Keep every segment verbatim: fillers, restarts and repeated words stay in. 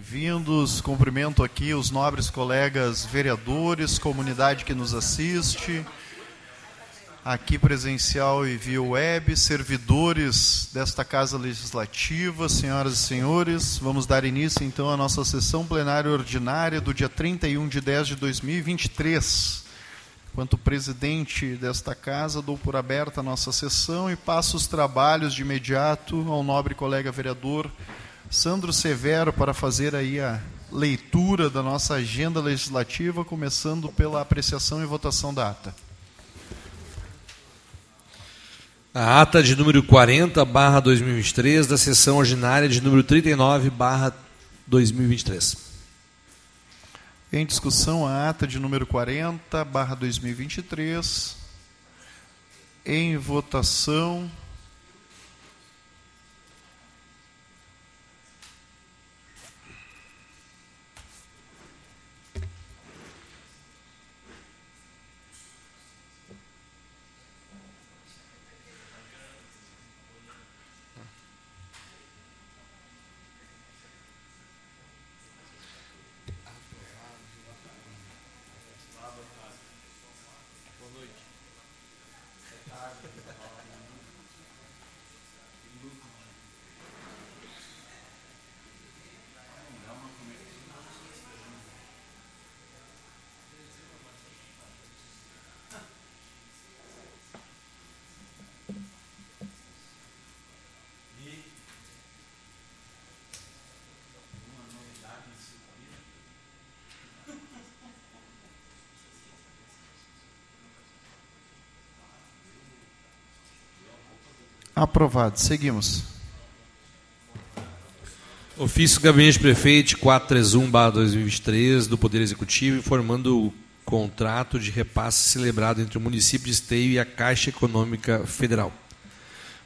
Bem-vindos, cumprimento aqui os nobres colegas vereadores, comunidade que nos assiste, aqui presencial e via web, servidores desta Casa Legislativa, senhoras e senhores. Vamos dar início então à nossa sessão plenária ordinária do dia trinta e um de dez de dois mil e vinte e três. Enquanto presidente desta Casa, dou por aberta a nossa sessão e passo os trabalhos de imediato ao nobre colega vereador Sandro Severo para fazer aí a leitura da nossa agenda legislativa, começando pela apreciação e votação da ata. A ata de número quarenta barra dois mil e vinte e três da sessão ordinária de número trinta e nove barra dois mil e vinte e três. Em discussão a ata de número quarenta barra dois mil e vinte e três. Em votação. Aprovado. Seguimos. Ofício do Gabinete Prefeito quatrocentos e trinta e um barra dois mil e vinte e três do Poder Executivo, informando o contrato de repasse celebrado entre o município de Esteio e a Caixa Econômica Federal.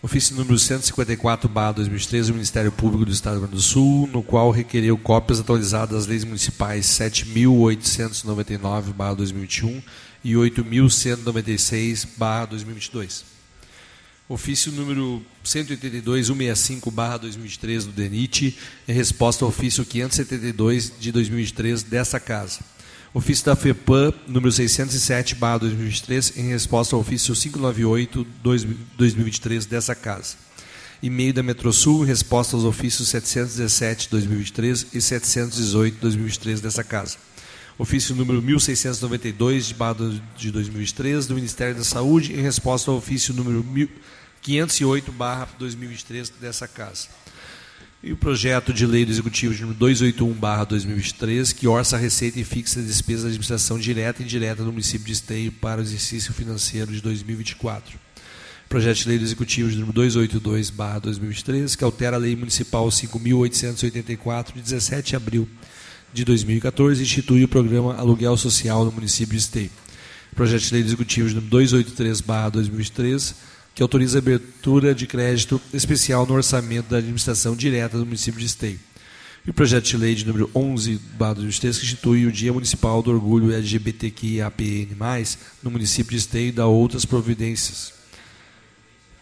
Ofício número cento e cinquenta e quatro barra dois mil e três do Ministério Público do Estado do Rio Grande do Sul, no qual requereu cópias atualizadas das leis municipais sete mil oitocentos e noventa e nove barra dois mil e vinte e um e oito mil cento e noventa e seis barra dois mil e vinte e dois. Ofício número cento e oitenta e dois barra cento e sessenta e cinco barra dois mil e três do DENIT, em resposta ao ofício quinhentos e setenta e dois de dois mil e três dessa Casa. Ofício da F E P A M número seiscentos e sete barra dois mil e vinte e três, em resposta ao ofício quinhentos e noventa e oito barra dois mil e vinte e três dessa Casa. E-mail da Metrosul, em resposta aos ofícios setecentos e dezessete barra dois mil e vinte e três e setecentos e dezoito barra dois mil e vinte e três dessa Casa. Ofício número mil seiscentos e noventa e dois de dois mil e três do Ministério da Saúde, em resposta ao ofício número quinhentos e oito barra dois mil e vinte e três dessa Casa. E o projeto de lei do Executivo de número duzentos e oitenta e um barra dois mil e vinte e três, que orça a receita e fixa a despesa da administração direta e indireta do município de Esteio para o exercício financeiro de dois mil e vinte e quatro. Projeto de lei do Executivo de número duzentos e oitenta e dois barra dois mil e vinte e três, que altera a lei municipal cinco mil oitocentos e oitenta e quatro, de dezessete de abril de dois mil e quatorze, institui o programa Aluguel Social no município de Esteio. Projeto de lei do Executivo de número duzentos e oitenta e três barra dois mil e três, que autoriza a abertura de crédito especial no orçamento da administração direta do município de Esteio. E o projeto de lei de número onze barra dois mil e três, que institui o Dia Municipal do Orgulho L G B T Q I A P N mais, no município de Esteio, e dá outras providências.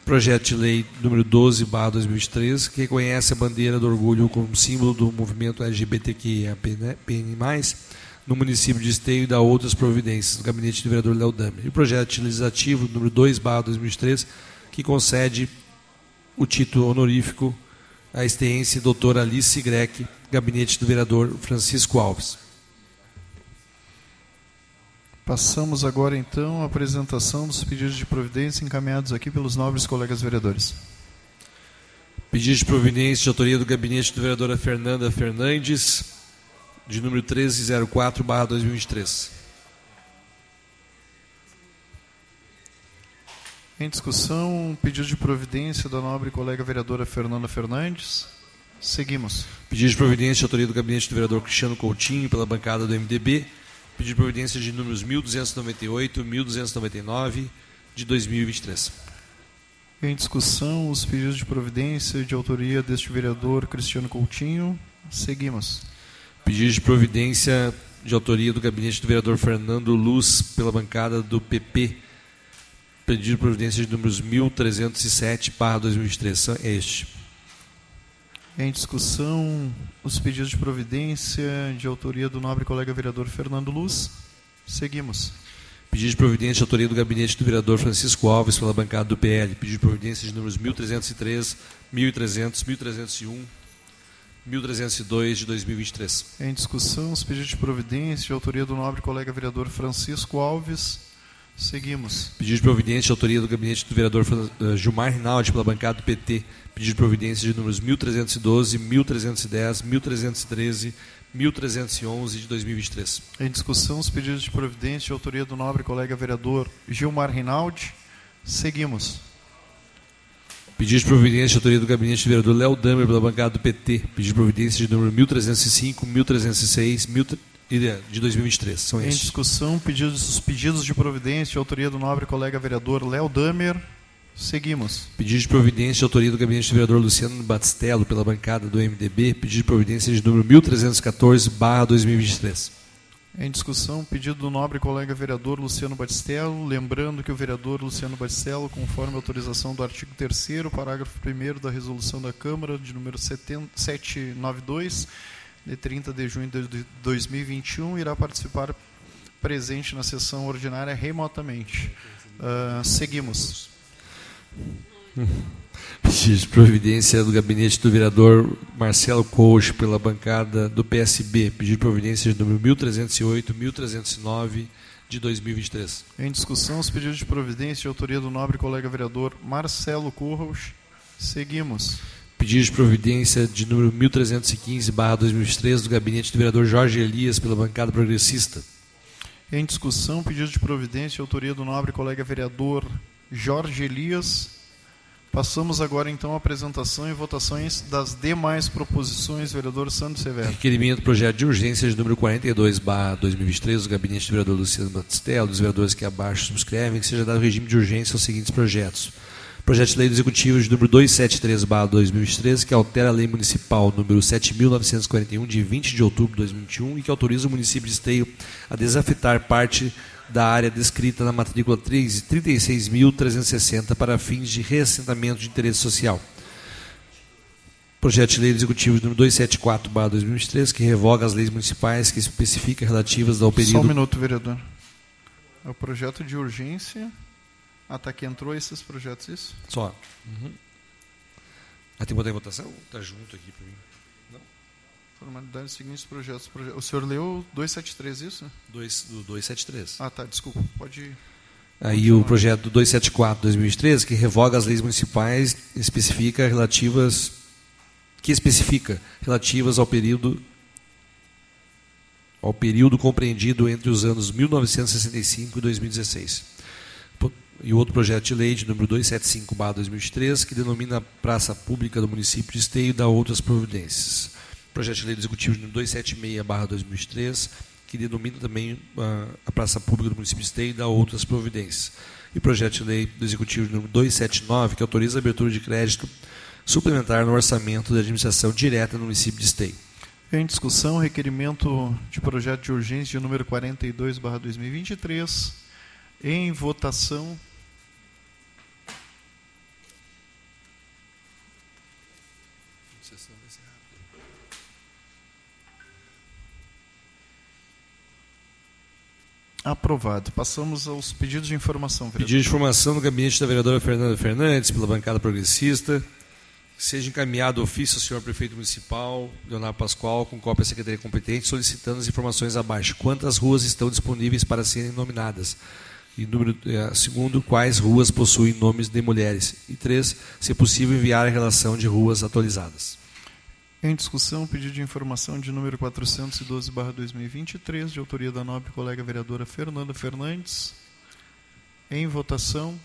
Projeto de lei número doze barra dois mil e três, que reconhece a bandeira do orgulho como símbolo do movimento L G B T Q I A P N mais, no município de Esteio e da outras providências, do gabinete do vereador Léo Dâmer. E o projeto legislativo número dois barra dois mil e três, que concede o título honorífico à esteense doutora Alice Greck, gabinete do vereador Francisco Alves. Passamos agora, então, à apresentação dos pedidos de providência encaminhados aqui pelos nobres colegas vereadores. Pedido de providência de autoria do gabinete do vereadora Fernanda Fernandes, de número treze zero quatro barra dois mil e vinte e três. Em discussão, pedido de providência da nobre colega vereadora Fernanda Fernandes. Seguimos. Pedido de providência de autoria do gabinete do vereador Cristiano Coutinho, pela bancada do M D B. Pedido de providência de números mil duzentos e noventa e oito, mil duzentos e noventa e nove, de dois mil e vinte e três. Em discussão, os pedidos de providência de autoria deste vereador Cristiano Coutinho. Seguimos. Pedido de providência de autoria do gabinete do vereador Fernando Luz, pela bancada do P P. Pedido de providência de números mil trezentos e sete barra dois mil e três. Este. Em discussão, os pedidos de providência de autoria do nobre colega vereador Fernando Luz. Seguimos. Pedido de providência de autoria do gabinete do vereador Francisco Alves pela bancada do P L. Pedido de providência de números mil trezentos e três, mil e trezentos, mil trezentos e um, mil trezentos e dois de dois mil e vinte e três. Em discussão, os pedidos de providência de autoria do nobre colega vereador Francisco Alves. Seguimos. Pedido de providência de autoria do gabinete do vereador Gilmar Rinaldi pela bancada do P T. Pedido de providência de números mil trezentos e doze, mil trezentos e dez, mil trezentos e treze, mil trezentos e onze de dois mil e vinte e três. Em discussão, os pedidos de providência de autoria do nobre colega vereador Gilmar Rinaldi. Seguimos. Pedido de providência de autoria do gabinete do vereador Léo Dâmer pela bancada do P T. Pedido de providência de número mil trezentos e cinco, mil trezentos e seis, de dois mil e vinte e três. São esses. Em discussão, pedidos, os pedidos de providência de autoria do nobre colega vereador Léo Dâmer. Seguimos. Pedido de providência de autoria do gabinete do vereador Luciano Bottistella pela bancada do M D B. Pedido de providência de número mil trezentos e catorze barra dois mil e vinte e três. Em discussão, pedido do nobre colega vereador Luciano Bottistella. Lembrando que o vereador Luciano Bottistella, conforme a autorização do artigo terceiro, parágrafo primeiro da resolução da Câmara, de número setecentos e noventa e dois, de trinta de junho de dois mil e vinte e um, irá participar presente na sessão ordinária remotamente. Uh, seguimos. Pedido de providência do gabinete do vereador Marcelo Couch pela bancada do P S B. Pedido de providência de número mil trezentos e oito, mil trezentos e nove de dois mil e vinte e três. Em discussão, os pedidos de providência de autoria do nobre colega vereador Marcelo Couch. Seguimos. Pedido de providência de número mil trezentos e quinze barra dois mil e vinte e três do gabinete do vereador Jorge Elias pela bancada progressista. Em discussão, pedido de providência de autoria do nobre colega vereador Jorge Elias. Passamos agora, então, à apresentação e votações das demais proposições, vereador Sandro Severo. Requerimento do projeto de urgência de número quarenta e dois barra dois mil e vinte e três, do gabinete do vereador Luciano Bottistella, dos vereadores que abaixo subscrevem, que seja dado regime de urgência aos seguintes projetos. Projeto de lei do executivo de número duzentos e setenta e três barra dois mil e treze, que altera a lei municipal número sete mil novecentos e quarenta e um, de vinte de outubro de dois mil e vinte e um, e que autoriza o município de Esteio a desafetar parte da área descrita na matrícula trinta e seis mil trezentos e sessenta para fins de reassentamento de interesse social. Projeto de lei do executivo número duzentos e setenta e quatro barra dois mil e vinte e três, que revoga as leis municipais que especifica relativas ao período... Só um minuto, vereador. É o projeto de urgência... Ah, tá, que entrou esses projetos, isso? Só. Uhum. Ah, tem que botar em votação? Está junto aqui para mim. Formalidade dos seguintes projetos. O senhor leu duzentos e setenta e três, isso? Dois, do duzentos e setenta e três. Ah, tá, desculpa. Pode. Aí continuar. O projeto do duzentos e setenta e quatro barra dois mil e treze, que revoga as leis municipais, especifica relativas. Que especifica relativas ao período. Ao período compreendido entre os anos mil novecentos e sessenta e cinco e dois mil e dezesseis. E o outro projeto de lei de número duzentos e setenta e cinco barra dois mil e três, que denomina a praça pública do município de Esteio e dá outras providências. Projeto de lei do executivo número duzentos e setenta e seis barra dois mil e três, que denomina também a praça pública do município de Esteio e dá outras providências. E projeto de lei do executivo número duzentos e setenta e nove, que autoriza a abertura de crédito suplementar no orçamento da administração direta no município de Esteio. Em discussão, requerimento de projeto de urgência de número quarenta e dois barra dois mil e vinte e três. Em votação. Aprovado. Passamos aos pedidos de informação, vereador. Pedido de informação do gabinete da vereadora Fernanda Fernandes, pela bancada progressista. Seja encaminhado ofício ao senhor prefeito municipal, Leonardo Pascoal, com cópia à secretaria competente, solicitando as informações abaixo. Quantas ruas estão disponíveis para serem nominadas? E número, segundo, quais ruas possuem nomes de mulheres? E três, se possível, enviar a relação de ruas atualizadas. Em discussão, pedido de informação de número quatrocentos e doze barra dois mil e vinte e três, de autoria da nobre colega vereadora Fernanda Fernandes. Em votação.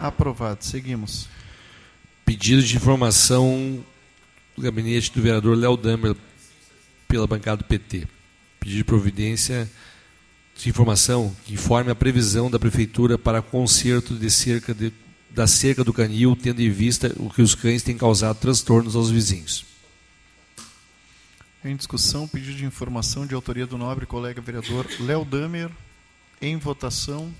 Aprovado. Seguimos. Pedido de informação do gabinete do vereador Léo Dâmer pela bancada do P T. Pedido de providência de informação que informe a previsão da Prefeitura para conserto de cerca de, da cerca do canil, tendo em vista o que os cães têm causado transtornos aos vizinhos. Em discussão, pedido de informação de autoria do nobre colega vereador Léo Dâmer. Em votação.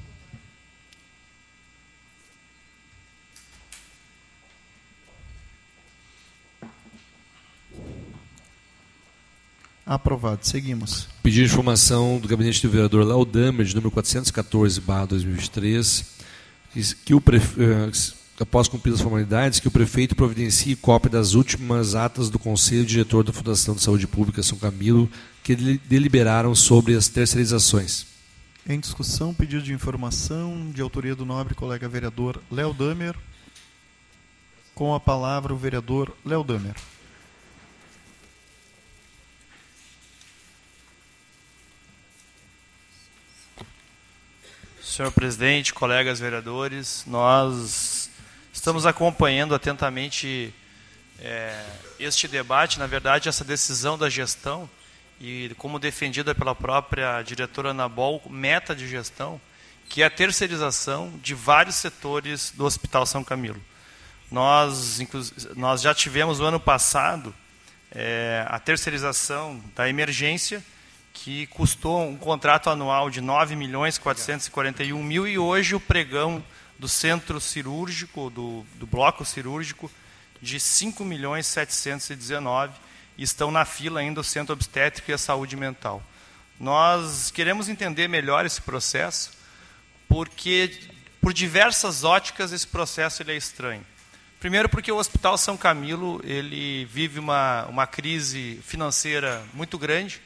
Aprovado. Seguimos. Pedido de informação do gabinete do vereador Léo Dâmer, de número quatrocentos e catorze barra dois mil e vinte e três, que o prefe... após cumpridas as formalidades, que o prefeito providencie cópia das últimas atas do Conselho Diretor da Fundação de Saúde Pública São Camilo, que deliberaram sobre as terceirizações. Em discussão, pedido de informação de autoria do nobre colega vereador Léo Dâmer. Com a palavra o vereador Léo Dâmer. Senhor presidente, colegas vereadores, nós estamos acompanhando atentamente é, este debate, na verdade, essa decisão da gestão, e como defendida pela própria diretora Anabol, meta de gestão, que é a terceirização de vários setores do Hospital São Camilo. Nós, nós já tivemos, no ano passado, é, a terceirização da emergência, que custou um contrato anual de nove milhões quatrocentos e quarenta e um mil, e hoje o pregão do centro cirúrgico, do, do bloco cirúrgico, de cinco milhões setecentos e dezenove, estão na fila ainda o centro obstétrico e a saúde mental. Nós queremos entender melhor esse processo, porque por diversas óticas esse processo ele é estranho. Primeiro, porque o Hospital São Camilo ele vive uma, uma crise financeira muito grande.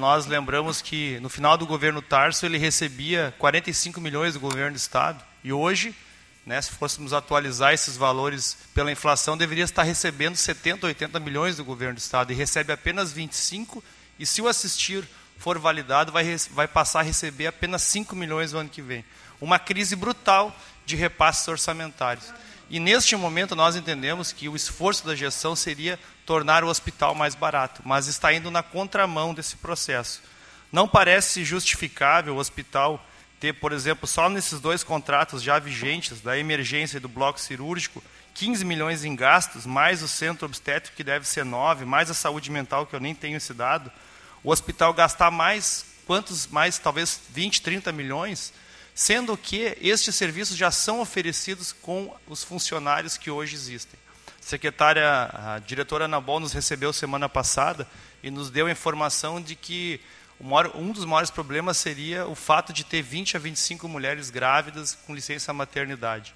Nós lembramos que, no final do governo Tarso, ele recebia quarenta e cinco milhões do governo do Estado. E hoje, né, se fôssemos atualizar esses valores pela inflação, deveria estar recebendo setenta, oitenta milhões do governo do Estado. E recebe apenas vinte e cinco. E se o assistir for validado, vai, vai passar a receber apenas cinco milhões no ano que vem. Uma crise brutal de repasses orçamentários. E, neste momento, nós entendemos que o esforço da gestão seria tornar o hospital mais barato, mas está indo na contramão desse processo. Não parece justificável o hospital ter, por exemplo, só nesses dois contratos já vigentes, da emergência e do bloco cirúrgico, quinze milhões em gastos, mais o centro obstétrico, que deve ser nove, mais a saúde mental, que eu nem tenho esse dado. O hospital gastar mais, quantos mais, talvez vinte, trinta milhões, sendo que estes serviços já são oferecidos com os funcionários que hoje existem. Secretária, a diretora Anabol nos recebeu semana passada e nos deu a informação de que um dos maiores problemas seria o fato de ter vinte a vinte e cinco mulheres grávidas com licença maternidade.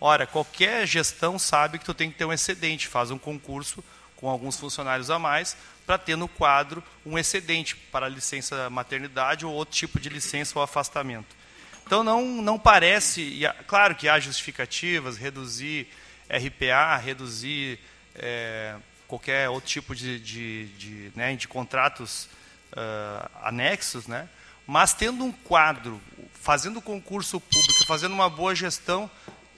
Ora, qualquer gestão sabe que tu tem que ter um excedente, faz um concurso com alguns funcionários a mais para ter no quadro um excedente para licença maternidade ou outro tipo de licença ou afastamento. Então, não, não parece, e, claro que há justificativas, reduzir R P A, reduzir é, qualquer outro tipo de, de, de, né, de contratos uh, anexos, né? Mas tendo um quadro, fazendo concurso público, fazendo uma boa gestão,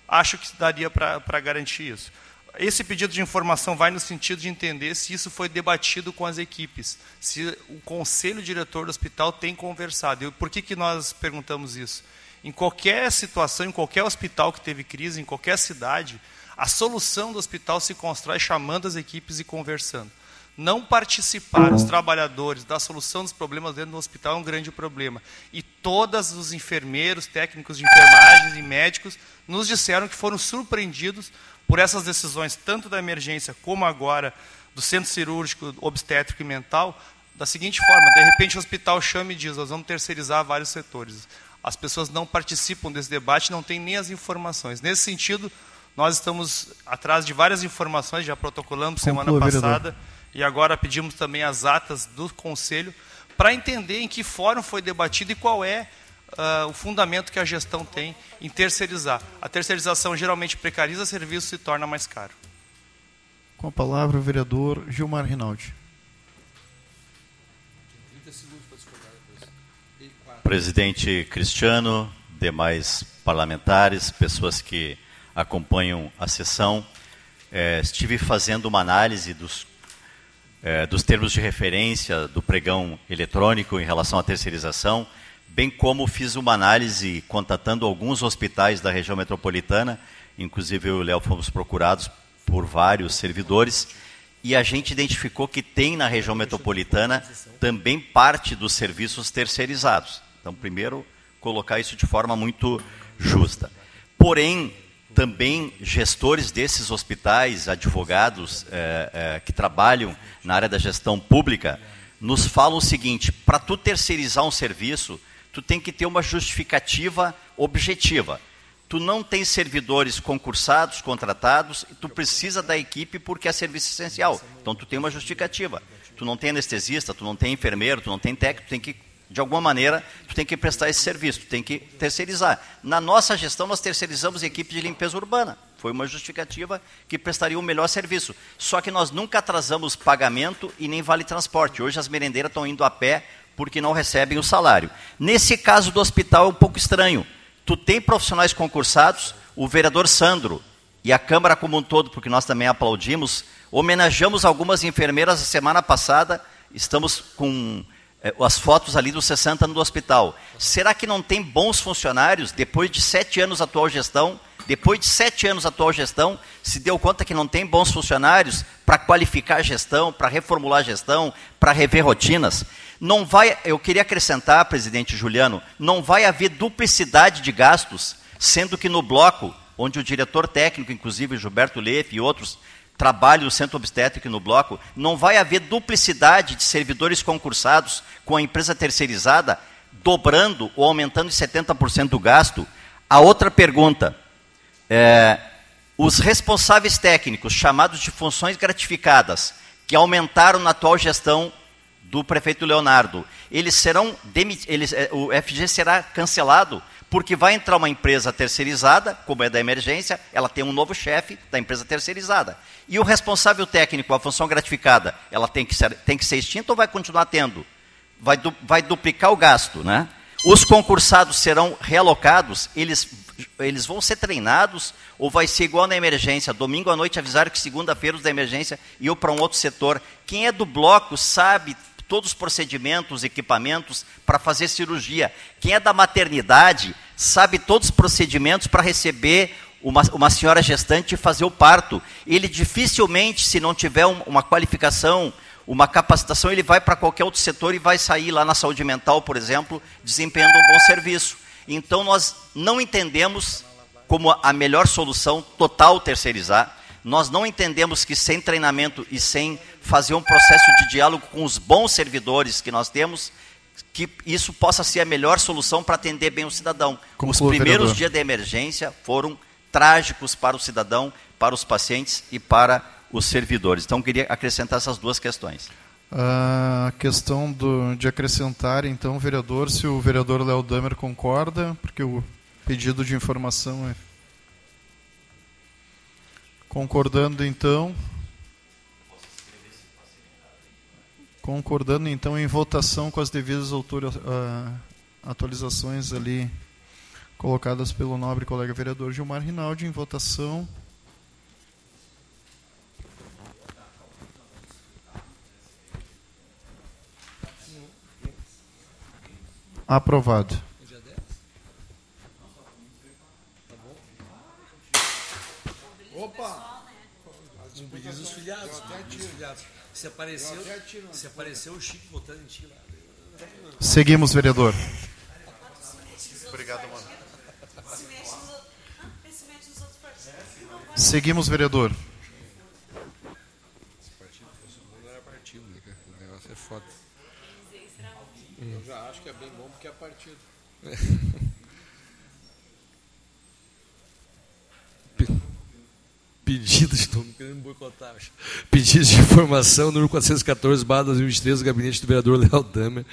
acho que daria para garantir isso. Esse pedido de informação vai no sentido de entender se isso foi debatido com as equipes, se o conselho diretor do hospital tem conversado. E por que, que nós perguntamos isso? Em qualquer situação, em qualquer hospital que teve crise, em qualquer cidade, a solução do hospital se constrói chamando as equipes e conversando. Não participar os trabalhadores da solução dos problemas dentro do hospital é um grande problema. E todos os enfermeiros, técnicos de enfermagem e médicos nos disseram que foram surpreendidos por essas decisões, tanto da emergência como agora do centro cirúrgico, obstétrico e mental, da seguinte forma: de repente o hospital chama e diz, nós vamos terceirizar vários setores. As pessoas não participam desse debate, não têm nem as informações. Nesse sentido, nós estamos atrás de várias informações, já protocolamos semana Conclua, passada, vereador. E agora pedimos também as atas do Conselho, para entender em que fórum foi debatido e qual é uh, o fundamento que a gestão tem em terceirizar. A terceirização geralmente precariza serviços e se torna mais caro. Com a palavra o vereador Gilmar Rinaldi. Presidente Cristiano, demais parlamentares, pessoas que acompanham a sessão. É, estive fazendo uma análise dos eh, dos termos de referência do pregão eletrônico em relação à terceirização, bem como fiz uma análise contatando alguns hospitais da região metropolitana, inclusive eu e o Léo fomos procurados por vários servidores, e a gente identificou que tem na região metropolitana também parte dos serviços terceirizados. Então, primeiro, colocar isso de forma muito justa. Porém, também gestores desses hospitais, advogados é, é, que trabalham na área da gestão pública, nos falam o seguinte: para tu terceirizar um serviço, tu tem que ter uma justificativa objetiva. Tu não tem servidores concursados, contratados, e tu precisa da equipe porque é serviço essencial. Então, tu tem uma justificativa. Tu não tem anestesista, tu não tem enfermeiro, tu não tem técnico, tu tem que, de alguma maneira, tu tem que prestar esse serviço, tu tem que terceirizar. Na nossa gestão, nós terceirizamos equipe de limpeza urbana. Foi uma justificativa que prestaria o melhor serviço. Só que nós nunca atrasamos pagamento e nem vale transporte. Hoje, as merendeiras estão indo a pé porque não recebem o salário. Nesse caso do hospital, é um pouco estranho. Tu tem profissionais concursados, o vereador Sandro e a Câmara como um todo, porque nós também aplaudimos, homenageamos algumas enfermeiras a semana passada, estamos com eh, as fotos ali dos sessenta anos do hospital. Será que não tem bons funcionários? Depois de sete anos da atual gestão, depois de sete anos da atual gestão, se deu conta que não tem bons funcionários para qualificar a gestão, para reformular a gestão, para rever rotinas? Não vai, eu queria acrescentar, presidente Juliano, não vai haver duplicidade de gastos, sendo que no bloco, onde o diretor técnico, inclusive Gilberto Leff e outros, trabalham no centro obstétrico e no bloco, não vai haver duplicidade de servidores concursados com a empresa terceirizada, dobrando ou aumentando em setenta por cento do gasto. A outra pergunta, é, os responsáveis técnicos, chamados de funções gratificadas, que aumentaram na atual gestão do prefeito Leonardo, eles serão demit... eles, o F G será cancelado, porque vai entrar uma empresa terceirizada, como é da emergência, ela tem um novo chefe da empresa terceirizada. E o responsável técnico, a função gratificada, ela tem que ser, tem que ser extinta ou vai continuar tendo? Vai, du... vai duplicar o gasto, né? Os concursados serão realocados, eles, eles vão ser treinados ou vai ser igual na emergência? Domingo à noite avisaram que segunda-feira os da emergência iam para um outro setor. Quem é do bloco sabe todos os procedimentos, equipamentos para fazer cirurgia. Quem é da maternidade sabe todos os procedimentos para receber uma, uma senhora gestante e fazer o parto. Ele dificilmente, se não tiver um, uma qualificação, uma capacitação, ele vai para qualquer outro setor e vai sair lá na saúde mental, por exemplo, desempenhando um bom serviço. Então, nós não entendemos como a melhor solução total terceirizar. Nós não entendemos que sem treinamento e sem fazer um processo de diálogo com os bons servidores que nós temos, que isso possa ser a melhor solução para atender bem o cidadão. Conclua, os primeiros vereador. Dias de emergência foram trágicos para o cidadão, para os pacientes e para os servidores. Então, queria acrescentar essas duas questões. A questão do, de acrescentar, então, vereador, se o vereador Léo Dâmer concorda, porque o pedido de informação é... Concordando, então, concordando, então, em votação com as devidas autor, uh, atualizações ali colocadas pelo nobre colega vereador Gilmar Rinaldi, em votação. Aprovado. Opa! Não pediu os filhados, os filhados. Se apareceu, se apareceu o Chico botando em ti lá. Seguimos, vereador. Obrigado, mano. Se mexe nos outros partidos. Seguimos, vereador. Esse partido não era partido, né? O negócio é foda. Eu já acho que é bem bom porque é partido. Pedido de, pedido de informação número quatrocentos e catorze barra dois mil e vinte e três do gabinete do vereador Léo Dâmer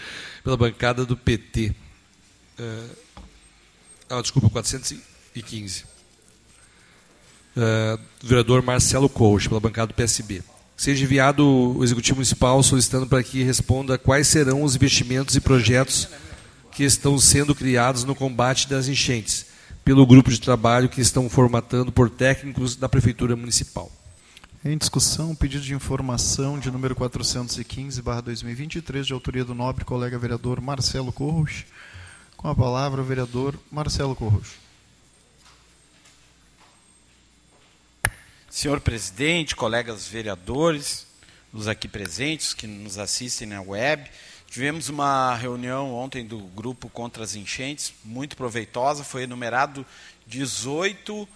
pela bancada do P T. Uh, ah, desculpa, quatrocentos e quinze. Uh, do vereador Marcelo Couch pela bancada do P S B. Seja enviado o Executivo Municipal solicitando para que responda quais serão os investimentos e projetos que estão sendo criados no combate das enchentes, pelo grupo de trabalho que estão formatando por técnicos da Prefeitura Municipal. Em discussão, pedido de informação de número quatrocentos e quinze barra dois mil e vinte e três, de autoria do nobre colega vereador Marcelo Couch. Com a palavra, o vereador Marcelo Couch. Senhor presidente, colegas vereadores, os aqui presentes, que nos assistem na web, tivemos uma reunião ontem do grupo contra as enchentes, muito proveitosa, foi enumerado dezoito uh,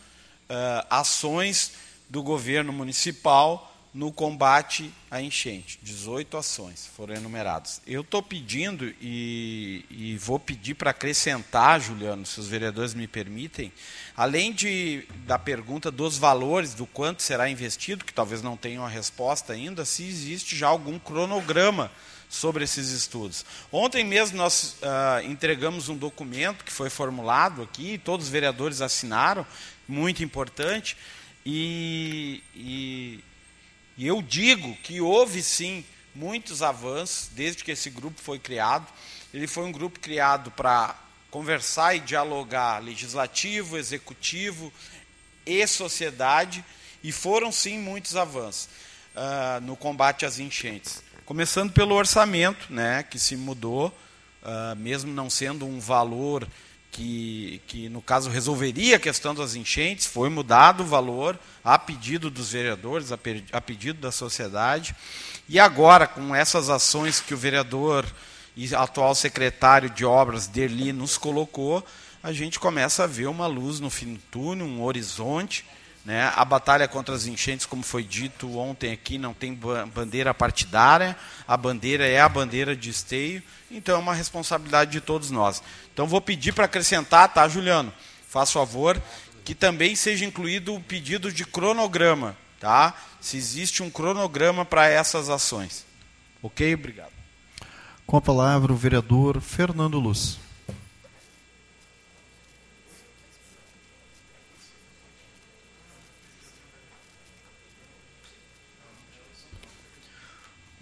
ações do governo municipal no combate à enchente. dezoito ações foram enumeradas. Eu estou pedindo, e, e vou pedir para acrescentar, Juliano, se os vereadores me permitem, além de, da pergunta dos valores, do quanto será investido, que talvez não tenha uma resposta ainda, se existe já algum cronograma sobre esses estudos. Ontem mesmo nós uh, entregamos um documento que foi formulado aqui, todos os vereadores assinaram, muito importante. E, e, e eu digo que houve, sim, muitos avanços desde que esse grupo foi criado. Ele foi um grupo criado para conversar e dialogar legislativo, executivo e sociedade, e foram, sim, muitos avanços uh, no combate às enchentes. Começando pelo orçamento, né, que se mudou, uh, mesmo não sendo um valor... Que, que, no caso, resolveria a questão das enchentes, foi mudado o valor a pedido dos vereadores, a, per, a pedido da sociedade. E agora, com essas ações que o vereador e atual secretário de obras, Derli, nos colocou, a gente começa a ver uma luz no fim do túnel, um horizonte. Né? A batalha contra as enchentes, como foi dito ontem aqui, não tem bandeira partidária, a bandeira é a bandeira de Esteio, então é uma responsabilidade de todos nós. Então, vou pedir para acrescentar, tá, Juliano? Faz favor, que também seja incluído o pedido de cronograma, tá? Se existe um cronograma para essas ações. Ok? Obrigado. Com a palavra, o vereador Fernando Luz.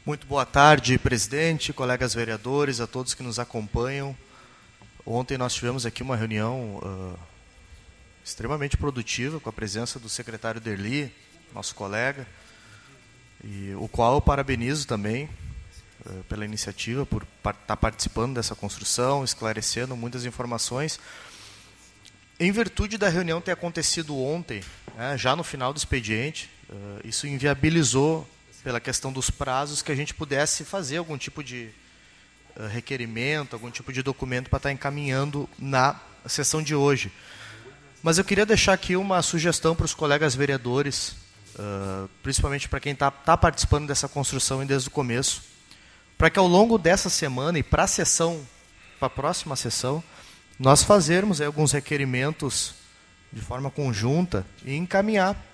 Muito boa tarde, presidente, colegas vereadores, a todos que nos acompanham. Ontem nós tivemos aqui uma reunião uh, extremamente produtiva com a presença do secretário Derli, nosso colega, e o qual eu parabenizo também uh, pela iniciativa, por estar tá participando dessa construção, esclarecendo muitas informações. Em virtude da reunião ter acontecido ontem, né, já no final do expediente, uh, isso inviabilizou, pela questão dos prazos, que a gente pudesse fazer algum tipo de requerimento, algum tipo de documento para estar encaminhando na sessão de hoje. Mas eu queria deixar aqui uma sugestão para os colegas vereadores, uh, principalmente para quem está tá participando dessa construção desde o começo, para que ao longo dessa semana e para a sessão, para a próxima sessão, nós fazermos aí alguns requerimentos de forma conjunta e encaminhar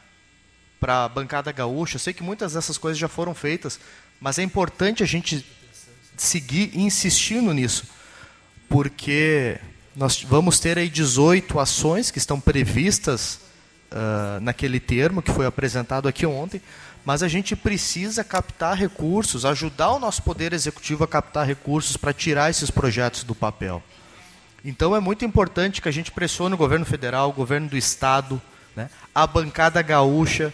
para a bancada gaúcha. Eu sei que muitas dessas coisas já foram feitas, mas é importante a gente seguir insistindo nisso, porque nós vamos ter aí dezoito ações que estão previstas uh, naquele termo que foi apresentado aqui ontem, mas a gente precisa captar recursos, ajudar o nosso poder executivo a captar recursos para tirar esses projetos do papel. Então é muito importante que a gente pressione o governo federal, o governo do estado, né? A bancada gaúcha,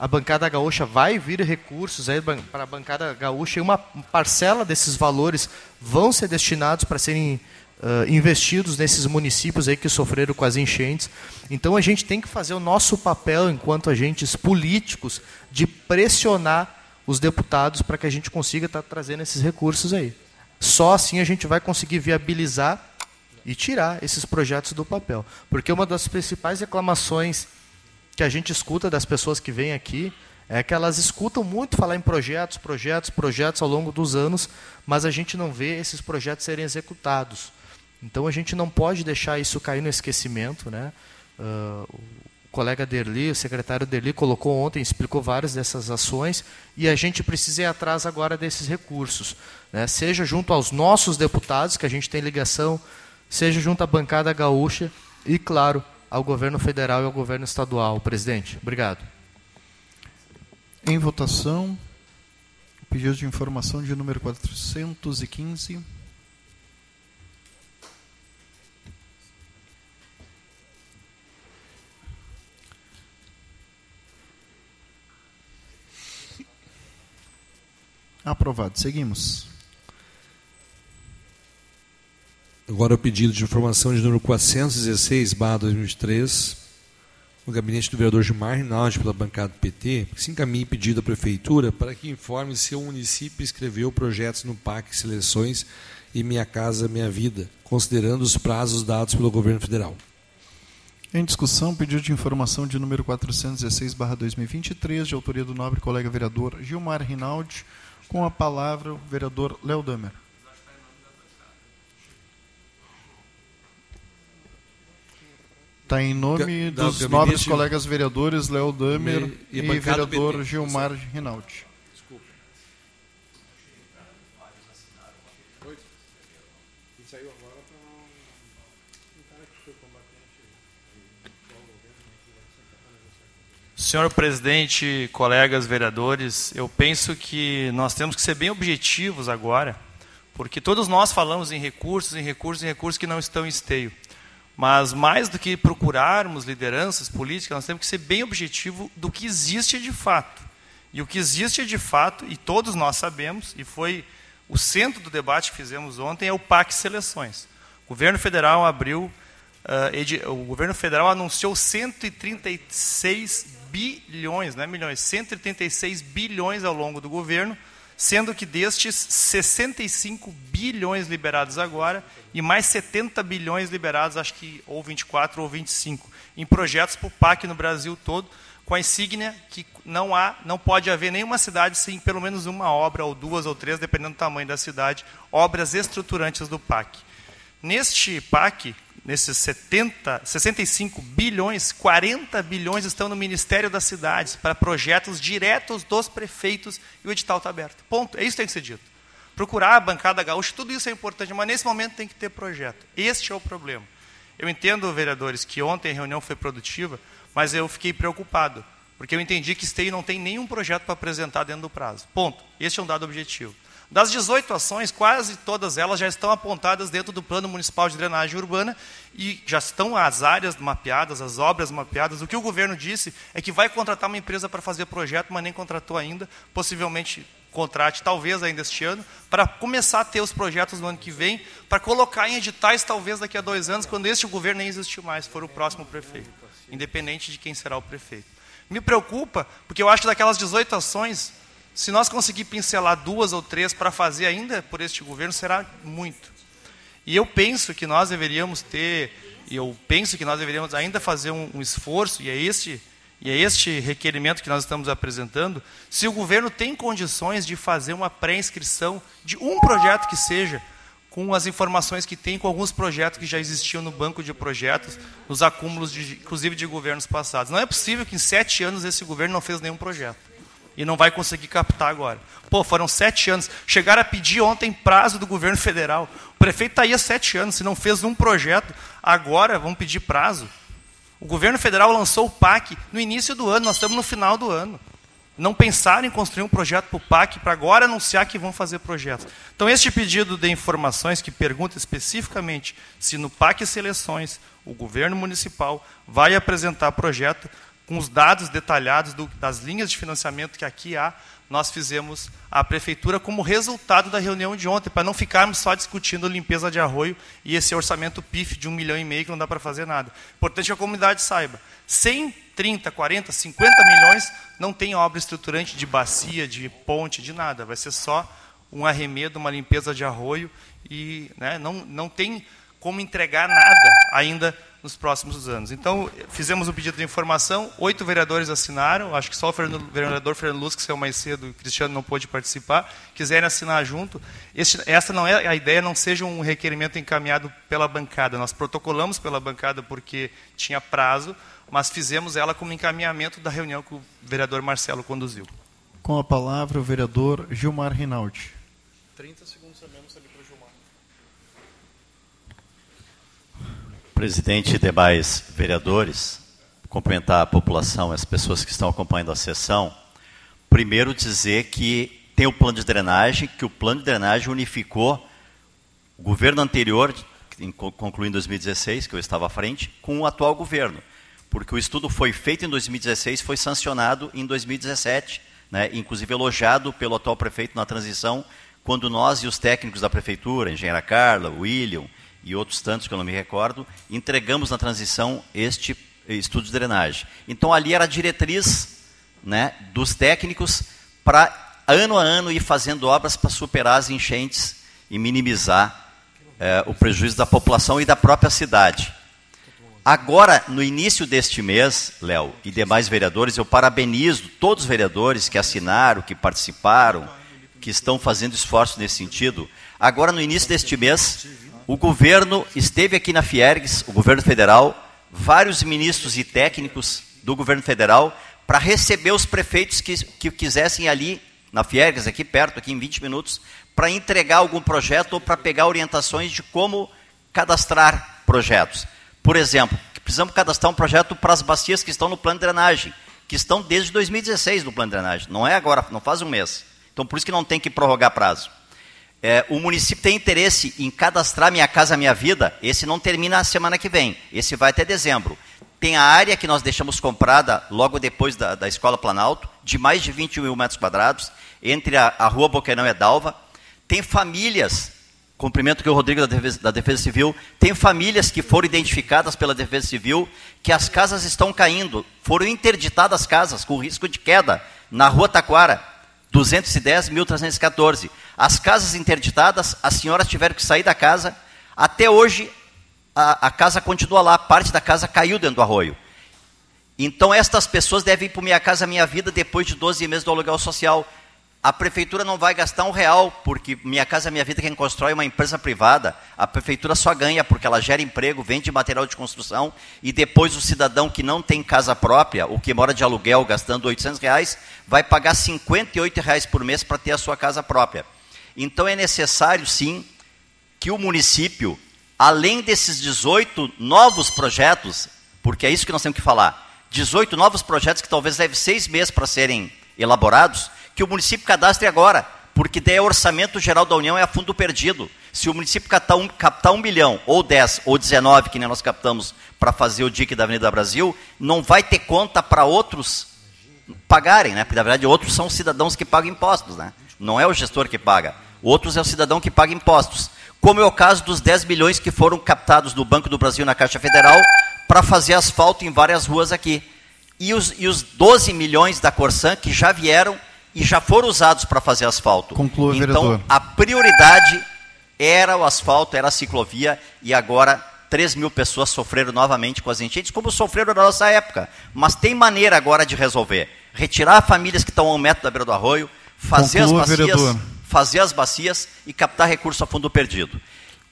a bancada gaúcha vai vir recursos aí para a bancada gaúcha, e uma parcela desses valores vão ser destinados para serem uh, investidos nesses municípios aí que sofreram com as enchentes. Então, a gente tem que fazer o nosso papel, enquanto agentes políticos, de pressionar os deputados para que a gente consiga estar trazendo esses recursos aí. Só assim a gente vai conseguir viabilizar e tirar esses projetos do papel. Porque uma das principais reclamações que a gente escuta das pessoas que vêm aqui é que elas escutam muito falar em projetos, projetos, projetos ao longo dos anos, mas a gente não vê esses projetos serem executados. Então, a gente não pode deixar isso cair no esquecimento, né? Uh, o colega Derli, o secretário Derli, colocou ontem, explicou várias dessas ações, e a gente precisa ir atrás agora desses recursos, né? Seja junto aos nossos deputados, que a gente tem ligação, seja junto à bancada gaúcha e, claro, ao governo federal e ao governo estadual. Presidente, obrigado. Em votação, o pedido de informação de número quatrocentos e quinze. Aprovado. Seguimos. Agora o pedido de informação de número quatrocentos e dezesseis barra dois mil e três, no gabinete do vereador Gilmar Rinaldi, pela bancada do P T, que se encaminhe pedido à Prefeitura para que informe se o município inscreveu projetos no PAC Seleções e Minha Casa Minha Vida, considerando os prazos dados pelo governo federal. Em discussão, pedido de informação de número quatrocentos e dezesseis barra dois mil e vinte e três, de autoria do nobre colega vereador Gilmar Rinaldi. Com a palavra o vereador Léo Dâmer. Está em nome da, dos da, nobres colegas vereadores Léo Dâmer e, e, e vereador P T. Gilmar Rinaldi. Desculpa. Senhor presidente, colegas vereadores, eu penso que nós temos que ser bem objetivos agora, porque todos nós falamos em recursos, em recursos, em recursos que não estão em Esteio. Mas, mais do que procurarmos lideranças políticas, nós temos que ser bem objetivos do que existe de fato. E o que existe de fato, e todos nós sabemos, e foi o centro do debate que fizemos ontem, é o PAC Seleções. O governo federal abriu, uh, edi, o governo federal anunciou cento e trinta e seis bilhões, não é milhões, cento e trinta e seis bilhões ao longo do governo, sendo que destes sessenta e cinco bilhões liberados agora e mais setenta bilhões liberados, acho que ou vinte e quatro ou vinte e cinco, em projetos para o PAC no Brasil todo, com a insígnia que não há, não pode haver nenhuma cidade sem pelo menos uma obra, ou duas ou três, dependendo do tamanho da cidade, obras estruturantes do PAC. Neste PAC, nesses setenta, sessenta e cinco bilhões, quarenta bilhões estão no Ministério das Cidades para projetos diretos dos prefeitos e o edital está aberto. Ponto. É isso que tem que ser dito. Procurar a bancada gaúcha, tudo isso é importante, mas nesse momento tem que ter projeto. Este é o problema. Eu entendo, vereadores, que ontem a reunião foi produtiva, mas eu fiquei preocupado, porque eu entendi que Esteio não tem nenhum projeto para apresentar dentro do prazo. Ponto. Este é um dado objetivo. Das dezoito ações, quase todas elas já estão apontadas dentro do Plano Municipal de Drenagem Urbana e já estão as áreas mapeadas, as obras mapeadas. O que o governo disse é que vai contratar uma empresa para fazer projeto, mas nem contratou ainda, possivelmente contrate, talvez ainda este ano, para começar a ter os projetos no ano que vem, para colocar em editais, talvez daqui a dois anos, quando este governo nem existir mais, for o próximo prefeito, independente de quem será o prefeito. Me preocupa, porque eu acho que daquelas dezoito ações... se nós conseguirmos pincelar duas ou três para fazer ainda por este governo, será muito. E eu penso que nós deveríamos ter, eu penso que nós deveríamos ainda fazer um, um esforço, e é, este, e é este requerimento que nós estamos apresentando, se o governo tem condições de fazer uma pré-inscrição de um projeto que seja, com as informações que tem, com alguns projetos que já existiam no banco de projetos, nos acúmulos, de, inclusive, de governos passados. Não é possível que em sete anos esse governo não fez nenhum projeto. E não vai conseguir captar agora. Pô, foram sete anos. Chegaram a pedir ontem prazo do governo federal. O prefeito está aí há sete anos. Se não fez um projeto, agora vão pedir prazo. O governo federal lançou o PAC no início do ano. Nós estamos no final do ano. Não pensaram em construir um projeto para o PAC para agora anunciar que vão fazer projetos. Então, este pedido de informações que pergunta especificamente se no PAC Seleções o governo municipal vai apresentar projeto com os dados detalhados do, das linhas de financiamento que aqui há, nós fizemos à Prefeitura como resultado da reunião de ontem, para não ficarmos só discutindo limpeza de arroio e esse orçamento P I F de um milhão e meio que não dá para fazer nada. Importante que a comunidade saiba. cento e trinta, quarenta, cinquenta milhões não tem obra estruturante de bacia, de ponte, de nada. Vai ser só um arremedo, uma limpeza de arroio e né, não, não tem como entregar nada ainda nos próximos anos. Então, fizemos o pedido de informação, oito vereadores assinaram, acho que só o, Fernando, o vereador Fernando Luz, que saiu mais cedo, o Cristiano não pôde participar, quiserem assinar junto. Este, essa não é a ideia, não seja um requerimento encaminhado pela bancada. Nós protocolamos pela bancada porque tinha prazo, mas fizemos ela como encaminhamento da reunião que o vereador Marcelo conduziu. Com a palavra, o vereador Gilmar Rinaldi. trinta segundos a menos ali para o Gilmar. Presidente e demais vereadores, cumprimentar a população, as pessoas que estão acompanhando a sessão. Primeiro dizer que tem o plano de drenagem, que o plano de drenagem unificou o governo anterior, concluindo em dois mil e dezesseis, que eu estava à frente, com o atual governo, porque o estudo foi feito em dois mil e dezesseis, foi sancionado em dois mil e dezessete, né, inclusive elogiado pelo atual prefeito na transição, quando nós e os técnicos da prefeitura, a engenheira Carla, o William e outros tantos que eu não me recordo, entregamos na transição este estudo de drenagem. Então, ali era a diretriz, né, dos técnicos para, ano a ano, ir fazendo obras para superar as enchentes e minimizar eh, o prejuízo da população e da própria cidade. Agora, no início deste mês, Léo, e demais vereadores, eu parabenizo todos os vereadores que assinaram, que participaram, que estão fazendo esforço nesse sentido. Agora, no início deste mês, o governo esteve aqui na Fiergs, o governo federal, vários ministros e técnicos do governo federal, para receber os prefeitos que, que quisessem ali, na Fiergs, aqui perto, aqui em vinte minutos, para entregar algum projeto ou para pegar orientações de como cadastrar projetos. Por exemplo, precisamos cadastrar um projeto para as bacias que estão no plano de drenagem, que estão desde dois mil e dezesseis no plano de drenagem, não é agora, não faz um mês. Então, por isso que não tem que prorrogar prazo. É, o município tem interesse em cadastrar Minha Casa Minha Vida, esse não termina a semana que vem, esse vai até dezembro. Tem a área que nós deixamos comprada logo depois da, da Escola Planalto, de mais de vinte mil metros quadrados, entre a, a Rua Boqueirão e a Dalva. Tem famílias... Cumprimento que o Rodrigo da Defesa, da Defesa Civil, tem famílias que foram identificadas pela Defesa Civil, que as casas estão caindo, foram interditadas as casas com risco de queda, na Rua Taquara, duzentos e dez, mil trezentos e catorze. As casas interditadas, as senhoras tiveram que sair da casa, até hoje a, a casa continua lá, parte da casa caiu dentro do arroio. Então estas pessoas devem ir para Minha Casa Minha Vida depois de doze meses do aluguel social. A prefeitura não vai gastar um real, porque Minha Casa Minha Vida, quem constrói é uma empresa privada, a prefeitura só ganha, porque ela gera emprego, vende material de construção, e depois o cidadão que não tem casa própria, ou que mora de aluguel, gastando oitocentos reais, vai pagar cinquenta e oito reais por mês para ter a sua casa própria. Então é necessário, sim, que o município, além desses dezoito novos projetos, porque é isso que nós temos que falar, dezoito novos projetos que talvez leve seis meses para serem elaborados, que o município cadastre agora, porque daí é orçamento geral da União, é a fundo perdido. Se o município captar um, captar um bilhão, ou dez, ou dezenove, que nem nós captamos para fazer o D I C da Avenida Brasil, não vai ter conta para outros pagarem, né? Porque, na verdade, outros são cidadãos que pagam impostos, né? Não é o gestor que paga. Outros é o cidadão que paga impostos. Como é o caso dos dez bilhões que foram captados do Banco do Brasil na Caixa Federal para fazer asfalto em várias ruas aqui. E os, e os doze milhões da Corsan que já vieram e já foram usados para fazer asfalto. Conclua, então, vereador. A prioridade era o asfalto, era a ciclovia, e agora três mil pessoas sofreram novamente com as enchentes, como sofreram na nossa época. Mas tem maneira agora de resolver. Retirar famílias que estão a um metro da beira do arroio, fazer, Conclua, as, bacias, fazer as bacias e captar recurso a fundo perdido.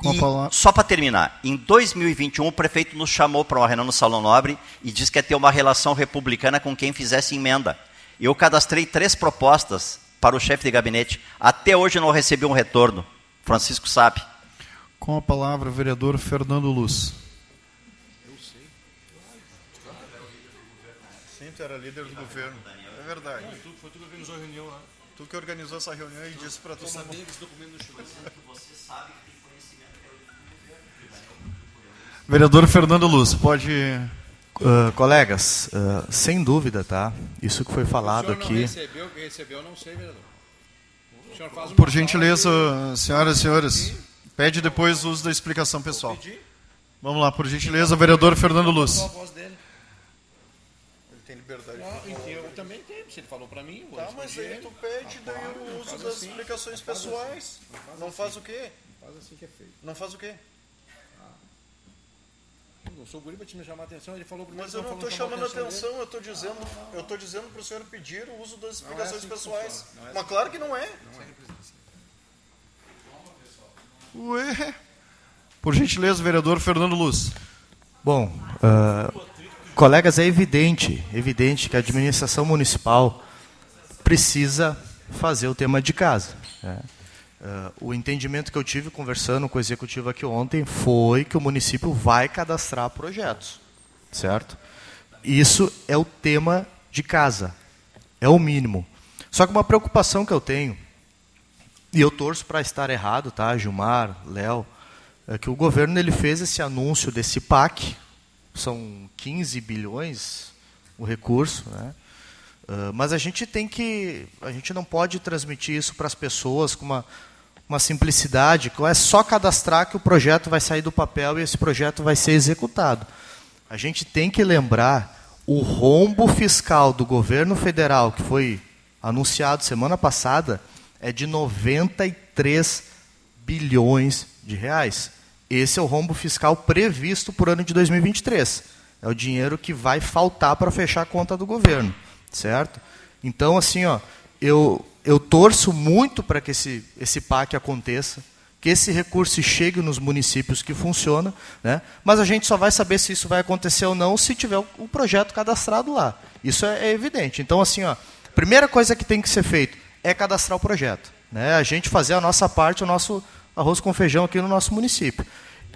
E, só para terminar, em dois mil e vinte e um o prefeito nos chamou para uma reunião no Salão Nobre e disse que ia ter uma relação republicana com quem fizesse emenda. Eu cadastrei três propostas para o chefe de gabinete. Até hoje não recebi um retorno. Francisco sabe. Com a palavra, o vereador Fernando Luz. Eu sei. Sempre era líder do governo. É verdade. Não, tu, foi tu que organizou a reunião lá. Tu que organizou essa reunião e tu, disse para todo mundo. Eu sabia que esse documento não chegou. Você sabe que tem conhecimento do governo. Vereador Fernando Luz, pode... Uh, colegas, uh, sem dúvida, tá? Isso que foi falado aqui. O senhor não recebeu, quem recebeu, não sei, vereador. O senhor faz uma... Por gentileza, senhoras e senhores, pede depois o uso da explicação pessoal. Vamos lá, por gentileza, vereador Fernando Luz. A voz dele. Ele tem liberdade. Eu também tenho, se ele falou para mim. Tá, mas aí tu pede daí o uso das explicações pessoais. Não faz o quê? Não faz assim que é feito. Não faz o quê? Eu sou o guri para te me chamar a atenção, ele falou primeiro. Mas eu não estou chamando a atenção, eu estou dizendo, eu estou dizendo para o senhor pedir o uso das explicações pessoais. Mas claro que não é. Ué. Por gentileza, vereador Fernando Luz. Bom, uh, colegas, é evidente, evidente que a administração municipal precisa fazer o tema de casa, né? Uh, o entendimento que eu tive conversando com o executivo aqui ontem foi que o município vai cadastrar projetos, certo? Isso é o tema de casa, é o mínimo. Só que uma preocupação que eu tenho, e eu torço para estar errado, tá, Gilmar, Léo, é que o governo ele fez esse anúncio desse PAC, são quinze bilhões o recurso, né? Uh, mas a gente tem que, a gente não pode transmitir isso para as pessoas com uma, uma simplicidade, que é só cadastrar que o projeto vai sair do papel e esse projeto vai ser executado. A gente tem que lembrar o rombo fiscal do governo federal, que foi anunciado semana passada, é de noventa e três bilhões de reais. Esse é o rombo fiscal previsto por ano de dois mil e vinte e três. É o dinheiro que vai faltar para fechar a conta do governo. Certo? Então, assim, ó, eu, eu torço muito para que esse, esse PAC aconteça, que esse recurso chegue nos municípios que funciona, né? Mas a gente só vai saber se isso vai acontecer ou não se tiver o, o projeto cadastrado lá. Isso é, é evidente. Então, assim, ó, a primeira coisa que tem que ser feito é cadastrar o projeto, né? A gente fazer a nossa parte, o nosso arroz com feijão aqui no nosso município.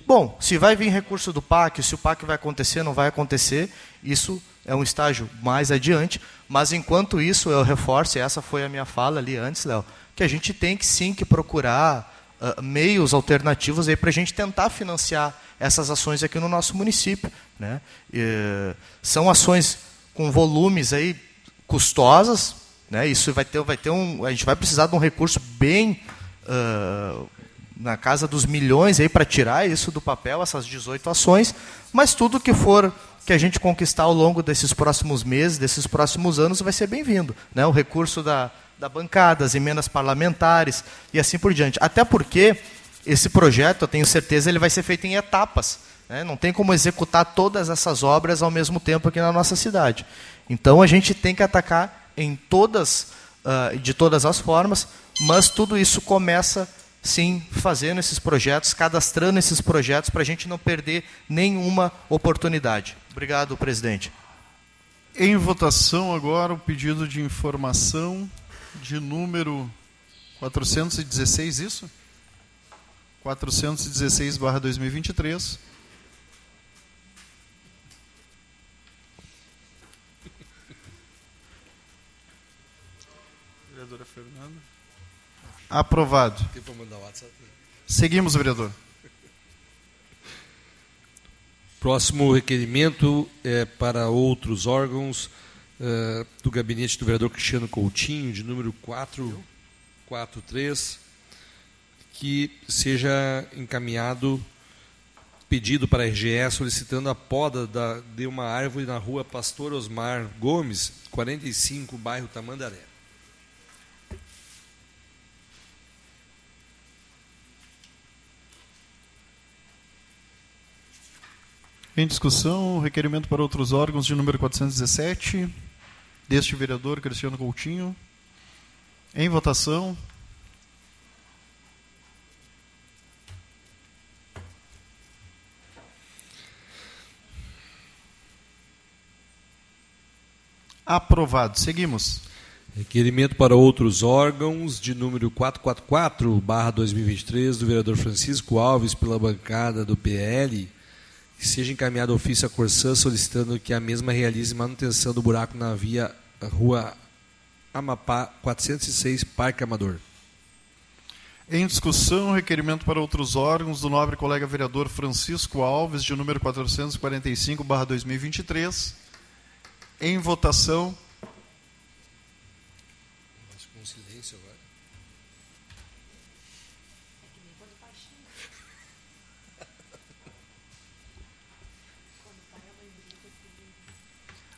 Bom, se vai vir recurso do PAC, se o PAC vai acontecer, não vai acontecer, isso é um estágio mais adiante, mas enquanto isso eu reforço, e essa foi a minha fala ali antes, Léo, que a gente tem que sim que procurar uh, meios alternativos para a gente tentar financiar essas ações aqui no nosso município, né? E, são ações com volumes aí custosas, né? Isso vai ter, vai ter um, a gente vai precisar de um recurso bem uh, na casa dos milhões aí para tirar isso do papel, essas dezoito ações, mas tudo que for que a gente conquistar ao longo desses próximos meses, desses próximos anos, vai ser bem-vindo, né? O recurso da, da bancada, as emendas parlamentares e assim por diante. Até porque esse projeto, eu tenho certeza, ele vai ser feito em etapas, né? Não tem como executar todas essas obras ao mesmo tempo aqui na nossa cidade. Então, a gente tem que atacar em todas, uh, de todas as formas, mas tudo isso começa, sim, fazendo esses projetos, cadastrando esses projetos, para a gente não perder nenhuma oportunidade. Obrigado, presidente. Em votação agora o pedido de informação de número quatrocentos e dezesseis, isso? quatrocentos e dezesseis barra dois mil e vinte e três. Vereadora Fernanda. Aprovado. Seguimos, vereador. Próximo requerimento é para outros órgãos uh, do gabinete do vereador Cristiano Coutinho, de número quatrocentos e quarenta e três, que seja encaminhado pedido para a R G E solicitando a poda da, de uma árvore na rua Pastor Osmar Gomes, quarenta e cinco, bairro Tamandaré. Em discussão, requerimento para outros órgãos de número quatrocentos e dezessete, deste vereador Cristiano Coutinho. Em votação. Aprovado. Seguimos. Requerimento para outros órgãos de número quatrocentos e quarenta e quatro barra dois mil e vinte e três, do vereador Francisco Alves, pela bancada do P L, que seja encaminhado ofício à Corsan solicitando que a mesma realize manutenção do buraco na via Rua Amapá quatrocentos e seis, Parque Amador. Em discussão, requerimento para outros órgãos do nobre colega vereador Francisco Alves, de número quatrocentos e quarenta e cinco barra dois mil e vinte e três. Em votação. Acho que um silêncio agora.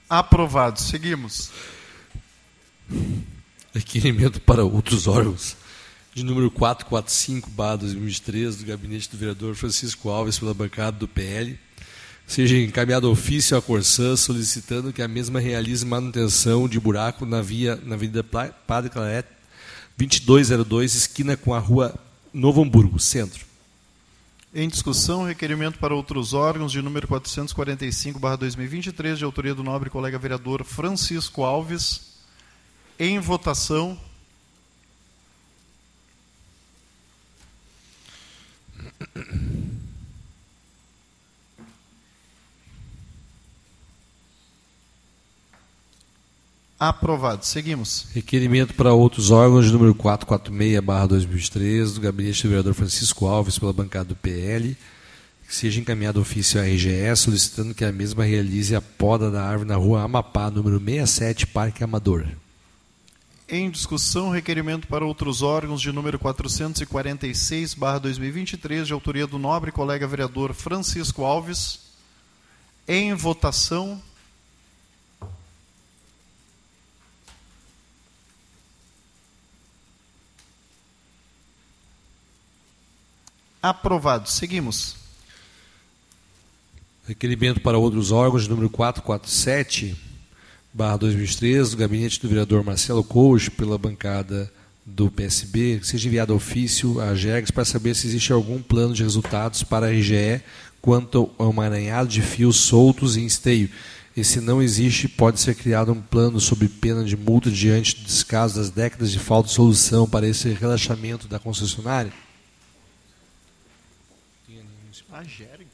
Aprovado. Seguimos. Requerimento para outros órgãos de número quatrocentos e quarenta e cinco barra dois mil e três, do gabinete do vereador Francisco Alves, pela bancada do P L, seja encaminhado ofício à Corsan solicitando que a mesma realize manutenção de buraco na via na Avenida Padre Claret vinte e dois zero dois, esquina com a Rua Novo Hamburgo, centro. Em discussão, requerimento para outros órgãos de número quatrocentos e quarenta e cinco barra dois mil e vinte e três, de autoria do nobre colega vereador Francisco Alves. Em votação. Aprovado. Seguimos. Requerimento para outros órgãos de número quatrocentos e quarenta e seis barra dois mil e três, do gabinete do vereador Francisco Alves, pela bancada do P L, que seja encaminhado ofício à R G E solicitando que a mesma realize a poda da árvore na rua Amapá, número sessenta e sete, Parque Amador. Em discussão, requerimento para outros órgãos de número quatrocentos e quarenta e seis barra dois mil e vinte e três, de autoria do nobre colega vereador Francisco Alves. Em votação. Aprovado. Seguimos. Requerimento para outros órgãos de número quatrocentos e quarenta e sete barra dois mil e três, do gabinete do vereador Marcelo Couch, pela bancada do P S B, que seja enviado ofício à Agergs para saber se existe algum plano de resultados para a R G E quanto ao emaranhado de fios soltos em Esteio. E se não existe, pode ser criado um plano sob pena de multa diante do descaso das décadas de falta de solução para esse relaxamento da concessionária? Agergs.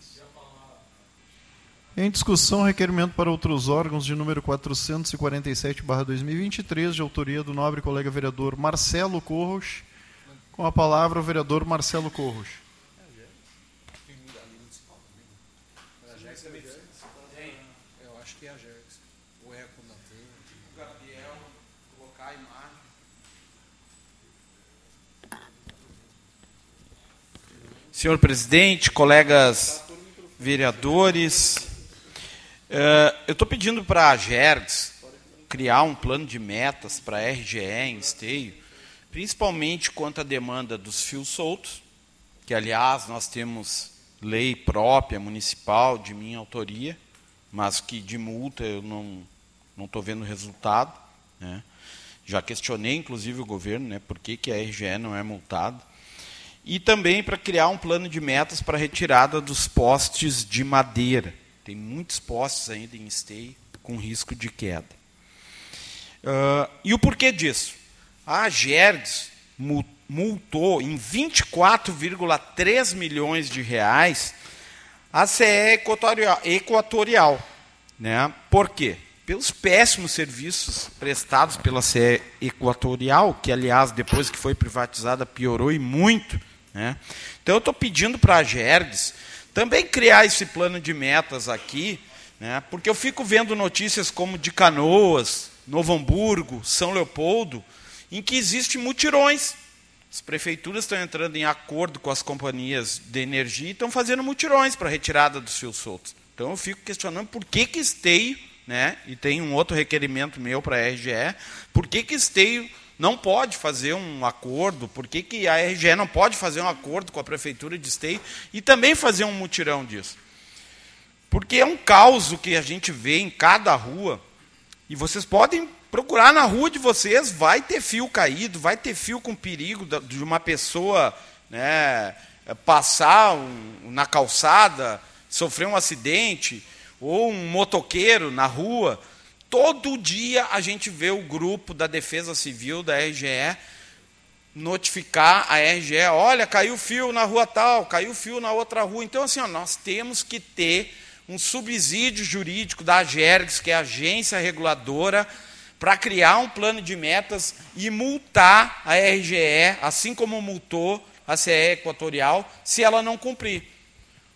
Em discussão, requerimento para outros órgãos de número quatrocentos e quarenta e sete barra dois mil e vinte e três, de autoria do nobre colega vereador Marcelo Corros. Com a palavra, o vereador Marcelo Corros. Eu acho que é Agergs. O eco da o Gabriel, colocar a imagem. Senhor presidente, colegas vereadores, eu estou pedindo para a Agergs criar um plano de metas para a R G E em Esteio, principalmente quanto à demanda dos fios soltos, que, aliás, nós temos lei própria, municipal, de minha autoria, mas que de multa eu não não estou vendo resultado, né? Já questionei, inclusive, o governo, né, por que, que a R G E não é multada. E também para criar um plano de metas para a retirada dos postes de madeira. Tem muitos postes ainda em Esteio com risco de queda. Uh, e o porquê disso? A Agergs multou em vinte e quatro vírgula três milhões de reais a C E Equatorial. Equatorial, né? Por quê? Pelos péssimos serviços prestados pela C E Equatorial, que, aliás, depois que foi privatizada, piorou e muito. Né? Então, eu estou pedindo para a Agergs também criar esse plano de metas aqui, né? Porque eu fico vendo notícias como de Canoas, Novo Hamburgo, São Leopoldo, em que existem mutirões. As prefeituras estão entrando em acordo com as companhias de energia e estão fazendo mutirões para a retirada dos fios soltos. Então, eu fico questionando por que, que Esteio, né, e tem um outro requerimento meu para a R G E, por que, que Esteio não pode fazer um acordo, por que, que a R G E não pode fazer um acordo com a Prefeitura de Esteio e também fazer um mutirão disso? Porque é um caos que a gente vê em cada rua, e vocês podem procurar na rua de vocês, vai ter fio caído, vai ter fio com perigo de uma pessoa, né, passar um, na calçada, sofrer um acidente, ou um motoqueiro na rua. Todo dia a gente vê o grupo da Defesa Civil, da R G E, notificar a R G E, olha, caiu fio na rua tal, caiu fio na outra rua. Então, assim, ó, nós temos que ter um subsídio jurídico da Agergs, que é a agência reguladora, para criar um plano de metas e multar a R G E, assim como multou a C E Equatorial, se ela não cumprir.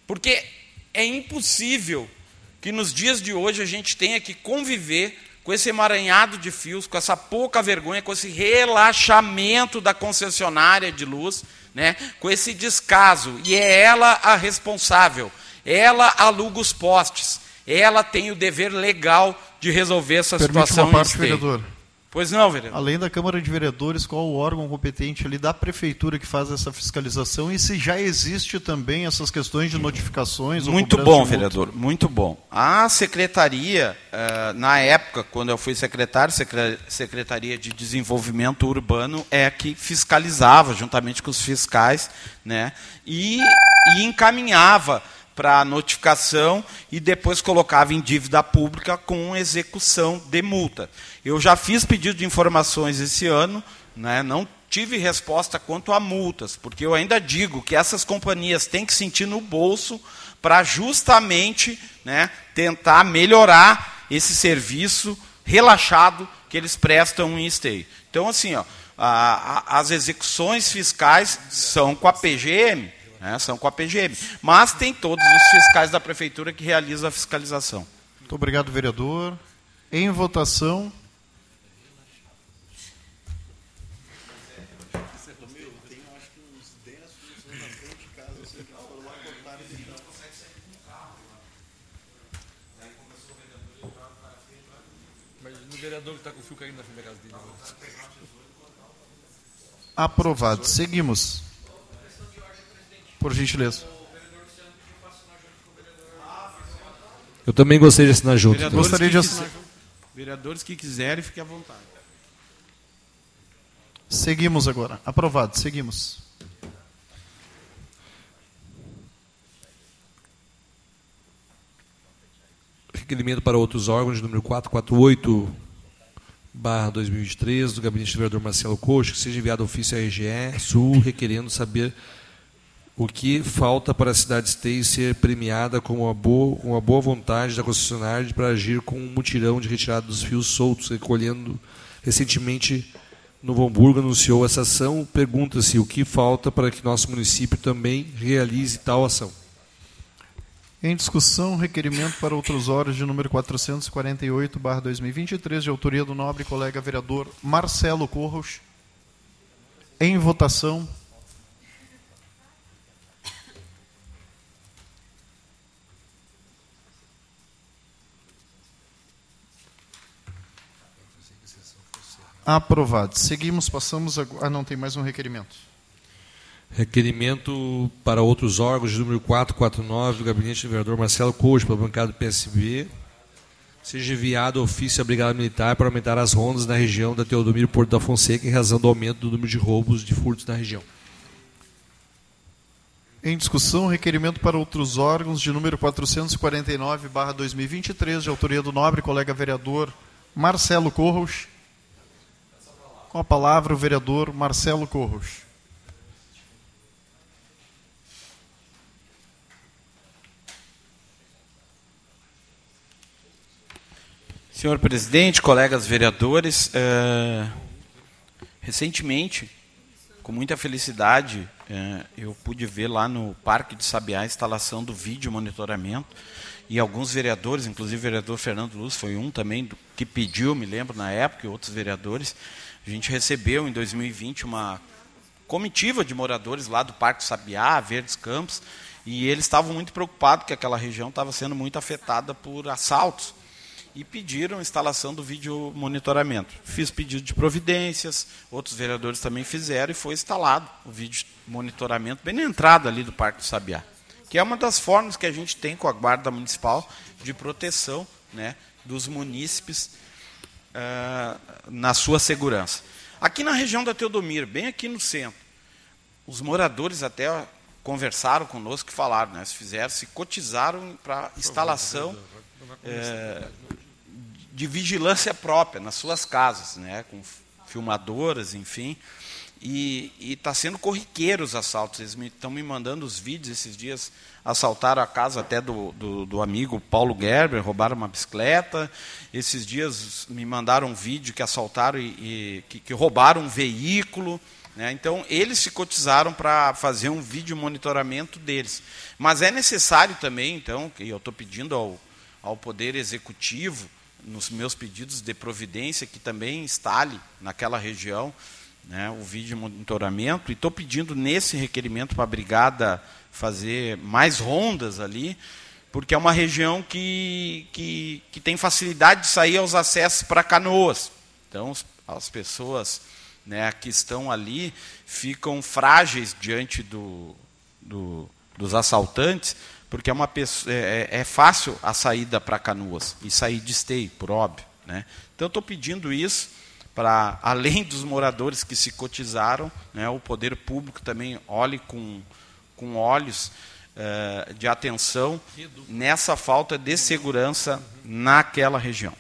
Porque é impossível que nos dias de hoje a gente tenha que conviver com esse emaranhado de fios, com essa pouca vergonha, com esse relaxamento da concessionária de luz, né, com esse descaso. E é ela a responsável. Ela aluga os postes. Ela tem o dever legal de resolver essa Permite situação. Uma parte, vereador. Pois não, vereador. Além da Câmara de Vereadores, qual o órgão competente ali da Prefeitura que faz essa fiscalização? E se já existe também essas questões de notificações? Muito bom, vereador, muito bom. A secretaria, na época, quando eu fui secretário, Secretaria de Desenvolvimento Urbano, é a que fiscalizava, juntamente com os fiscais, né, e, e encaminhava para notificação e depois colocava em dívida pública com execução de multa. Eu já fiz pedido de informações esse ano, né, não tive resposta quanto a multas, porque eu ainda digo que essas companhias têm que sentir no bolso para justamente, né, tentar melhorar esse serviço relaxado que eles prestam em Esteio. Então, assim, ó, a, a, as execuções fiscais são com a P G M, né, são com a P G M. Mas tem todos os fiscais da prefeitura que realizam a fiscalização. Muito obrigado, vereador. Em votação... vereador que está com o fio caindo na primeira casa dele. Aprovado. Seguimos. Por gentileza. Eu também gostaria de assinar junto. Vereadores, gostaria de assinar. Vereadores que quiserem, fiquem à vontade. Seguimos agora. Aprovado. Seguimos. Requerimento para outros órgãos, número quatrocentos e quarenta e oito barra dois mil e três, do gabinete do vereador Marcelo Couch, que seja enviado ofício à R G E Sul, requerendo saber o que falta para a cidade Esteio ser premiada com uma boa, uma boa vontade da concessionária para agir com um mutirão de retirada dos fios soltos, recolhendo recentemente Novo Hamburgo anunciou essa ação. Pergunta-se o que falta para que nosso município também realize tal ação. Em discussão, requerimento para outros órgãos de número quatrocentos e quarenta e oito barra dois mil e vinte e três, de autoria do nobre colega vereador Marcelo Couch. Em votação. Aprovado. Seguimos, passamos agora... Ah, não, tem mais um requerimento. Requerimento para outros órgãos, de número quatrocentos e quarenta e nove, do gabinete do vereador Marcelo Couch, pela bancada do P S B, seja enviado ofício à Brigada Militar para aumentar as rondas na região da Teodomiro Porto da Fonseca, em razão do aumento do número de roubos de furtos na região. Em discussão, requerimento para outros órgãos, de número quatrocentos e quarenta e nove barra dois mil e vinte e três, de autoria do nobre colega vereador Marcelo Couch. Com a palavra, o vereador Marcelo Couch. Senhor presidente, colegas vereadores, eh, recentemente, com muita felicidade, eh, eu pude ver lá no Parque de Sabiá a instalação do vídeo monitoramento e alguns vereadores, inclusive o vereador Fernando Luz foi um também do, que pediu, me lembro na época, e outros vereadores, a gente recebeu em dois mil e vinte uma comitiva de moradores lá do Parque de Sabiá, Verdes Campos, e eles estavam muito preocupados que aquela região estava sendo muito afetada por assaltos. E pediram a instalação do vídeo monitoramento. Fiz pedido de providências, outros vereadores também fizeram, e foi instalado o vídeo monitoramento bem na entrada ali do Parque do Sabiá, que é uma das formas que a gente tem com a Guarda Municipal de proteção, né, dos munícipes uh, na sua segurança. Aqui na região da Teodomiro, bem aqui no centro, os moradores até conversaram conosco e falaram, né, se fizeram, se cotizaram para instalação é, de vigilância própria nas suas casas, né, com filmadoras, enfim, e está sendo corriqueiro os assaltos. Eles estão me, me mandando os vídeos. Esses dias assaltaram a casa até do, do, do amigo Paulo Gerber, roubaram uma bicicleta. Esses dias me mandaram um vídeo que assaltaram e, e que, que roubaram um veículo, né? Então, eles se cotizaram para fazer um vídeo monitoramento deles. Mas é necessário também, então, e eu estou pedindo ao, ao Poder Executivo, nos meus pedidos de providência, que também instale naquela região, né, o vídeo monitoramento. E estou pedindo nesse requerimento para a Brigada fazer mais rondas ali, porque é uma região que, que, que tem facilidade de sair aos acessos para Canoas. Então, as pessoas, né, que estão ali ficam frágeis diante do, do, dos assaltantes, porque é, uma pessoa, é, é fácil a saída para Canoas e sair de Esteio, por óbvio, né? Então, estou pedindo isso para, além dos moradores que se cotizaram, né, o poder público também olhe com, com olhos eh, de atenção nessa falta de segurança naquela região.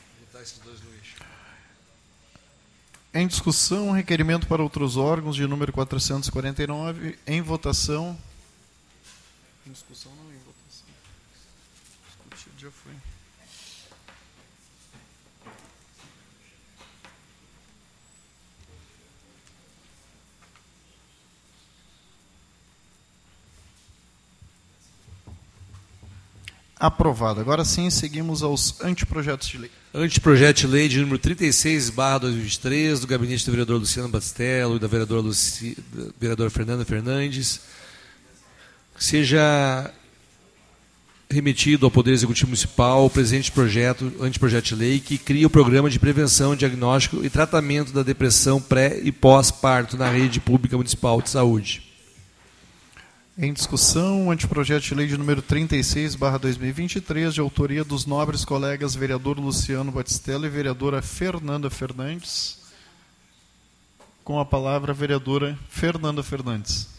Em discussão, requerimento para outros órgãos de número quatrocentos e quarenta e nove, em votação. Em discussão não, em votação. Discutido já foi. Aprovado. Agora sim, seguimos aos anteprojetos de lei. Anteprojeto de lei de número trinta e seis, barra dois mil e vinte e três, do gabinete do vereador Luciano Bottistella e da vereadora, Luci... da vereadora Fernanda Fernandes, que seja remetido ao Poder Executivo Municipal o presente projeto, anteprojeto de lei, que cria o programa de prevenção, diagnóstico e tratamento da depressão pré e pós-parto na rede pública municipal de saúde. Em discussão, o anteprojeto de lei de número trinta e seis, barra dois mil e vinte e três, de autoria dos nobres colegas vereador Luciano Bottistella e vereadora Fernanda Fernandes. Com a palavra, a vereadora Fernanda Fernandes.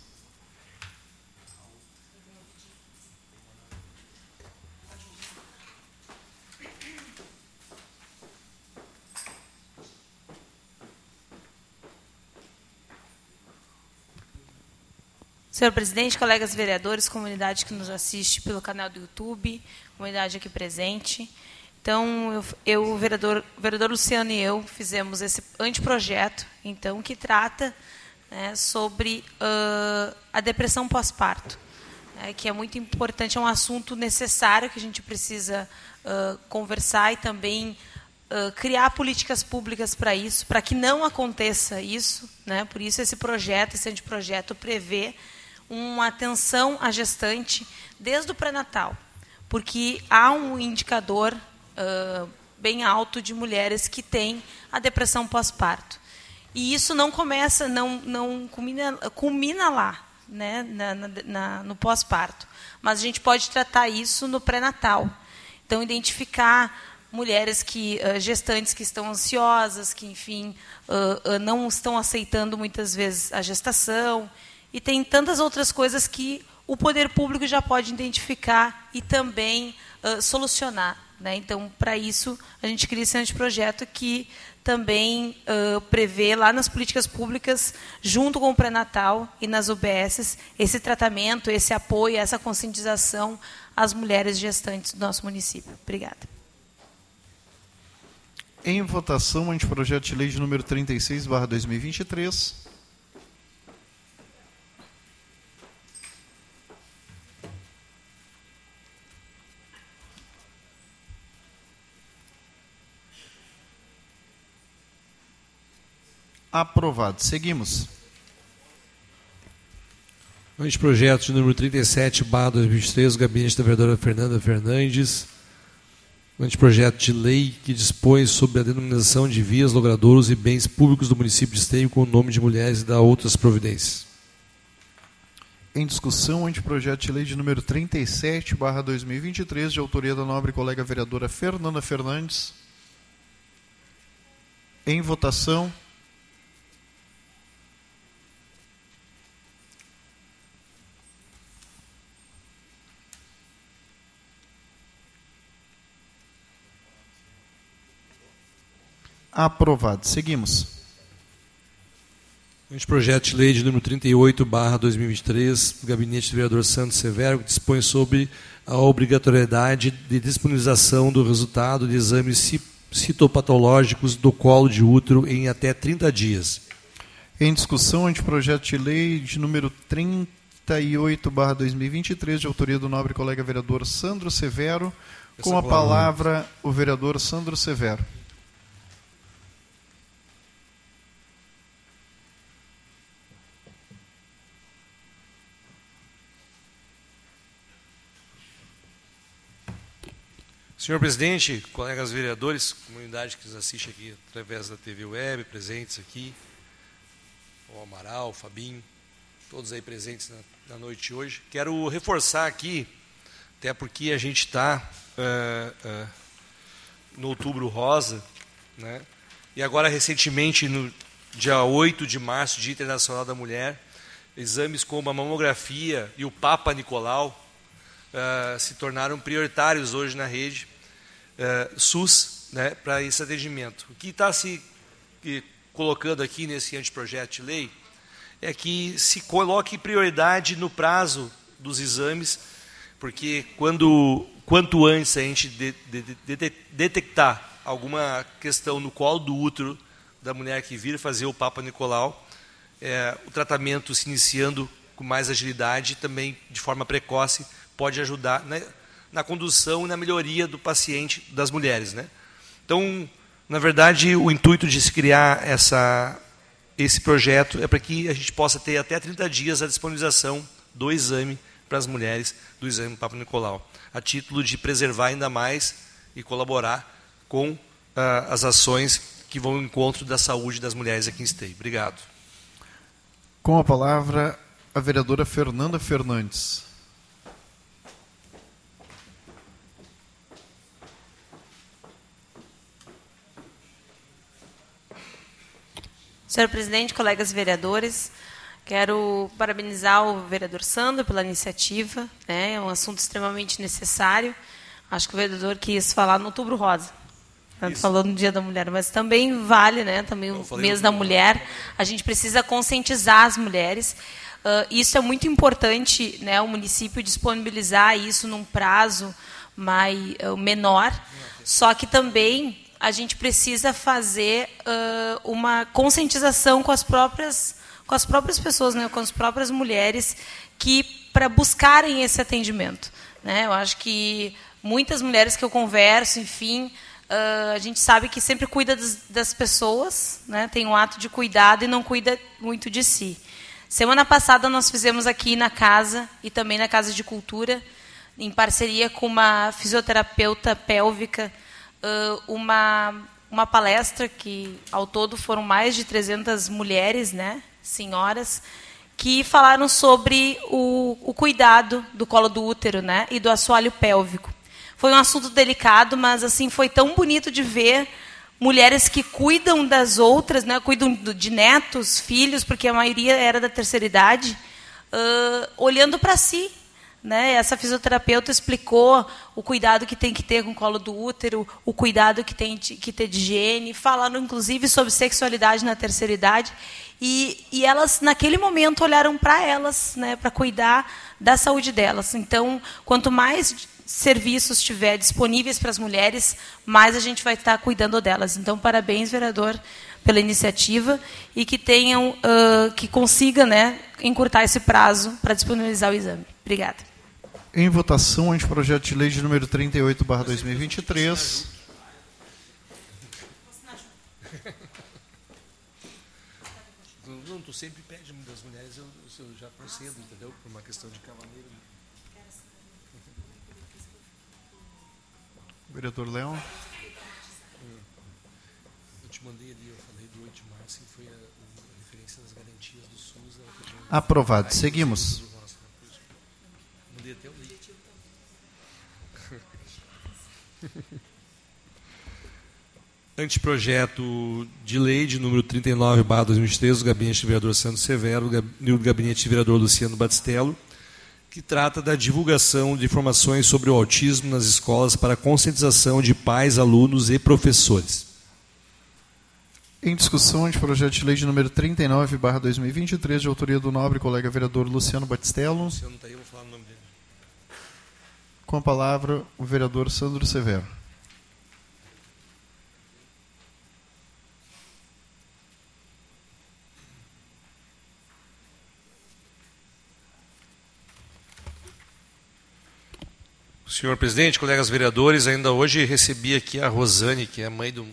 Senhor presidente, colegas vereadores, comunidade que nos assiste pelo canal do YouTube, comunidade aqui presente. Então, eu, eu o vereador, vereador Luciano e eu fizemos esse anteprojeto, então, que trata né, sobre uh, a depressão pós-parto, né, que é muito importante, é um assunto necessário que a gente precisa uh, conversar e também uh, criar políticas públicas para isso, para que não aconteça isso, né, por isso esse projeto, esse anteprojeto prevê uma atenção à gestante desde o pré-natal, porque há um indicador uh, bem alto de mulheres que têm a depressão pós-parto. E isso não começa, não, não culmina, culmina lá, né, na, na, no pós-parto. Mas a gente pode tratar isso no pré-natal. Então, identificar mulheres que, gestantes que estão ansiosas, que, enfim, não estão aceitando muitas vezes a gestação. E tem tantas outras coisas que o poder público já pode identificar e também uh, solucionar, né? Então, para isso, a gente cria esse anteprojeto que também uh, prevê lá nas políticas públicas, junto com o pré-natal e nas U B Ss, esse tratamento, esse apoio, essa conscientização às mulheres gestantes do nosso município. Obrigada. Em votação, o anteprojeto de lei de número trinta e seis, barra dois mil e vinte e três... Aprovado. Seguimos. Anteprojeto de número trinta e sete, barra dois mil e três, do gabinete da vereadora Fernanda Fernandes. Anteprojeto de lei que dispõe sobre a denominação de vias, logradouros e bens públicos do município de Esteio com o nome de mulheres e dá outras providências. Em discussão, anteprojeto de lei de número trinta e sete, barra dois mil e vinte e três, de autoria da nobre colega vereadora Fernanda Fernandes. Em votação. Aprovado. Seguimos. Anteprojeto de lei de número trinta e oito, barra dois mil e vinte e três, do gabinete do vereador Sandro Severo, que dispõe sobre a obrigatoriedade de disponibilização do resultado de exames citopatológicos do colo de útero em até trinta dias. Em discussão, anteprojeto de lei de número trinta e oito, barra dois mil e vinte e três, de autoria do nobre colega vereador Sandro Severo. Com a palavra, o vereador Sandro Severo. Senhor presidente, colegas vereadores, comunidade que nos assiste aqui através da T V Web, presentes aqui, o Amaral, o Fabinho, todos aí presentes na, na noite hoje. Quero reforçar aqui, até porque a gente está uh, uh, no Outubro Rosa, né? E agora recentemente, no dia oito de março, Dia Internacional da Mulher, exames como a mamografia e o Papa Nicolau, Uh, se tornaram prioritários hoje na rede uh, SUS, né, para esse atendimento. O que está se que, colocando aqui nesse anteprojeto de lei é que se coloque prioridade no prazo dos exames, porque quando, quanto antes a gente de, de, de, de, detectar alguma questão no colo do útero da mulher que vir fazer o Papa Nicolau, é, o tratamento se iniciando com mais agilidade e também de forma precoce, pode ajudar na, na condução e na melhoria do paciente das mulheres, né? Então, na verdade, o intuito de se criar essa, esse projeto é para que a gente possa ter até trinta dias a disponibilização do exame para as mulheres, do exame Papanicolau, a título de preservar ainda mais e colaborar com uh, as ações que vão ao encontro da saúde das mulheres aqui em Esteio. Obrigado. Com a palavra, a vereadora Fernanda Fernandes. Senhor presidente, colegas vereadores, quero parabenizar o vereador Sandro pela iniciativa, né? É um assunto extremamente necessário. Acho que o vereador quis falar no Outubro Rosa, tanto falando no Dia da Mulher, mas também vale, né? Também o mês da mulher. A gente precisa conscientizar as mulheres. Uh, isso é muito importante, né? O município disponibilizar isso num prazo mais, uh, menor, só que também a gente precisa fazer uh, uma conscientização com as próprias, com as próprias pessoas, né, com as próprias mulheres, que para buscarem esse atendimento, né? Eu acho que muitas mulheres que eu converso, enfim, uh, a gente sabe que sempre cuida das, das pessoas, né? Tem um ato de cuidado e não cuida muito de si. Semana passada nós fizemos aqui na casa e também na Casa de Cultura, em parceria com uma fisioterapeuta pélvica, uma, uma palestra que, ao todo, foram mais de trezentas mulheres, né, senhoras, que falaram sobre o, o cuidado do colo do útero, né, e do assoalho pélvico. Foi um assunto delicado, mas assim foi tão bonito de ver mulheres que cuidam das outras, né, cuidam de netos, filhos, porque a maioria era da terceira idade, uh, olhando para si. Né? Essa fisioterapeuta explicou o cuidado que tem que ter com o colo do útero, o cuidado que tem que ter de higiene, falaram, inclusive, sobre sexualidade na terceira idade. E, e elas, naquele momento, olharam para elas, né, para cuidar da saúde delas. Então, quanto mais serviços tiver disponíveis para as mulheres, mais a gente vai estar cuidando delas. Então, parabéns, vereador, pela iniciativa, e que tenham, uh, que consiga, né, encurtar esse prazo para disponibilizar o exame. Obrigada. Em votação, o anteprojeto de lei de número trinta e oito barra dois mil e vinte e três. Não, tu sempre pede das mulheres, eu, eu já procedo, entendeu? Por uma questão de cavaleiro. Vereador Leão. Eu te mandei ali, eu falei do oito de março, e foi a, a referência das garantias do SUS. A... Aprovado. Seguimos. Mandei até o leite. Anteprojeto de lei de número trinta e nove barra dois mil e três, do gabinete do vereador Sandro Severo e do gabinete do vereador Luciano Bottistella, que trata da divulgação de informações sobre o autismo nas escolas para conscientização de pais, alunos e professores. Em discussão, anteprojeto de lei de número trinta e nove barra dois mil e vinte e três, de autoria do nobre colega vereador Luciano Bottistella. Luciano está aí, eu vou falar o nome dele. Com a palavra, o vereador Sandro Severo. Senhor presidente, colegas vereadores, ainda hoje recebi aqui a Rosane, que é mãe de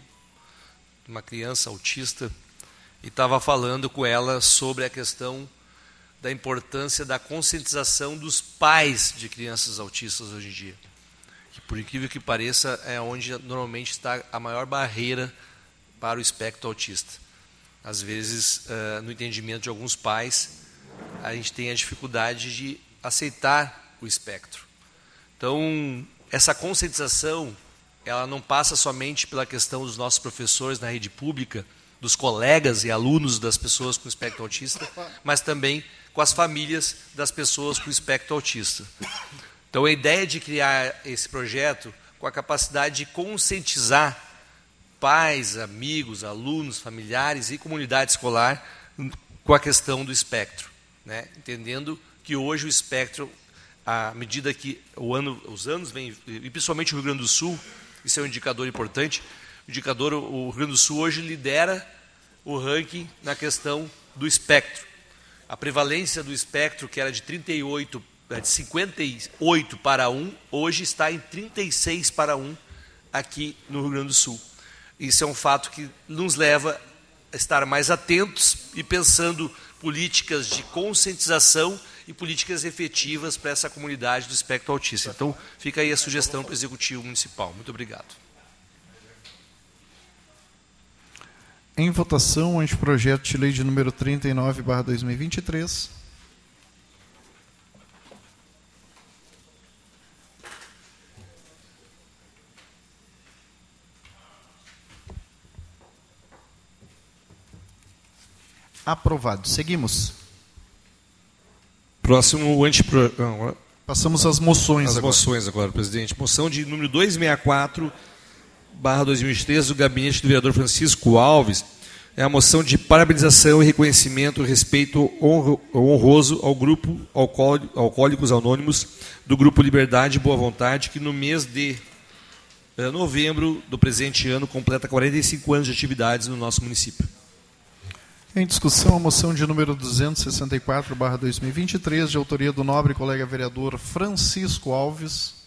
uma criança autista, e estava falando com ela sobre a questão da importância da conscientização dos pais de crianças autistas hoje em dia. Que, por incrível que pareça, é onde normalmente está a maior barreira para o espectro autista. Às vezes, no entendimento de alguns pais, a gente tem a dificuldade de aceitar o espectro. Então, essa conscientização, ela não passa somente pela questão dos nossos professores na rede pública, dos colegas e alunos das pessoas com espectro autista, mas também com as famílias das pessoas com espectro autista. Então, a ideia de criar esse projeto com a capacidade de conscientizar pais, amigos, alunos, familiares e comunidade escolar com a questão do espectro, né? Entendendo que hoje o espectro, à medida que o ano, os anos vêm, e principalmente o Rio Grande do Sul, isso é um indicador importante, o indicador, o Rio Grande do Sul hoje lidera o ranking na questão do espectro. A prevalência do espectro, que era de 38 de cinquenta e oito para um, hoje está em trinta e seis para um aqui no Rio Grande do Sul. Isso é um fato que nos leva a estar mais atentos e pensando políticas de conscientização e políticas efetivas para essa comunidade do espectro autista. Então, fica aí a sugestão para o Executivo Municipal. Muito obrigado. Em votação, o anteprojeto de lei de número trinta e nove barra dois mil e vinte e três. Aprovado. Seguimos. Próximo, o antepro... Não, passamos às moções As agora. As moções agora, presidente. Moção de número duzentos e sessenta e quatro barra dois mil e treze, do gabinete do vereador Francisco Alves, é a moção de parabenização e reconhecimento, respeito honro, honroso ao grupo Alcoólicos Anônimos, do Grupo Liberdade e Boa Vontade, que no mês de é, novembro do presente ano completa quarenta e cinco anos de atividades no nosso município. Em discussão, a moção de número duzentos e sessenta e quatro barra dois mil e vinte e três, de autoria do nobre colega vereador Francisco Alves.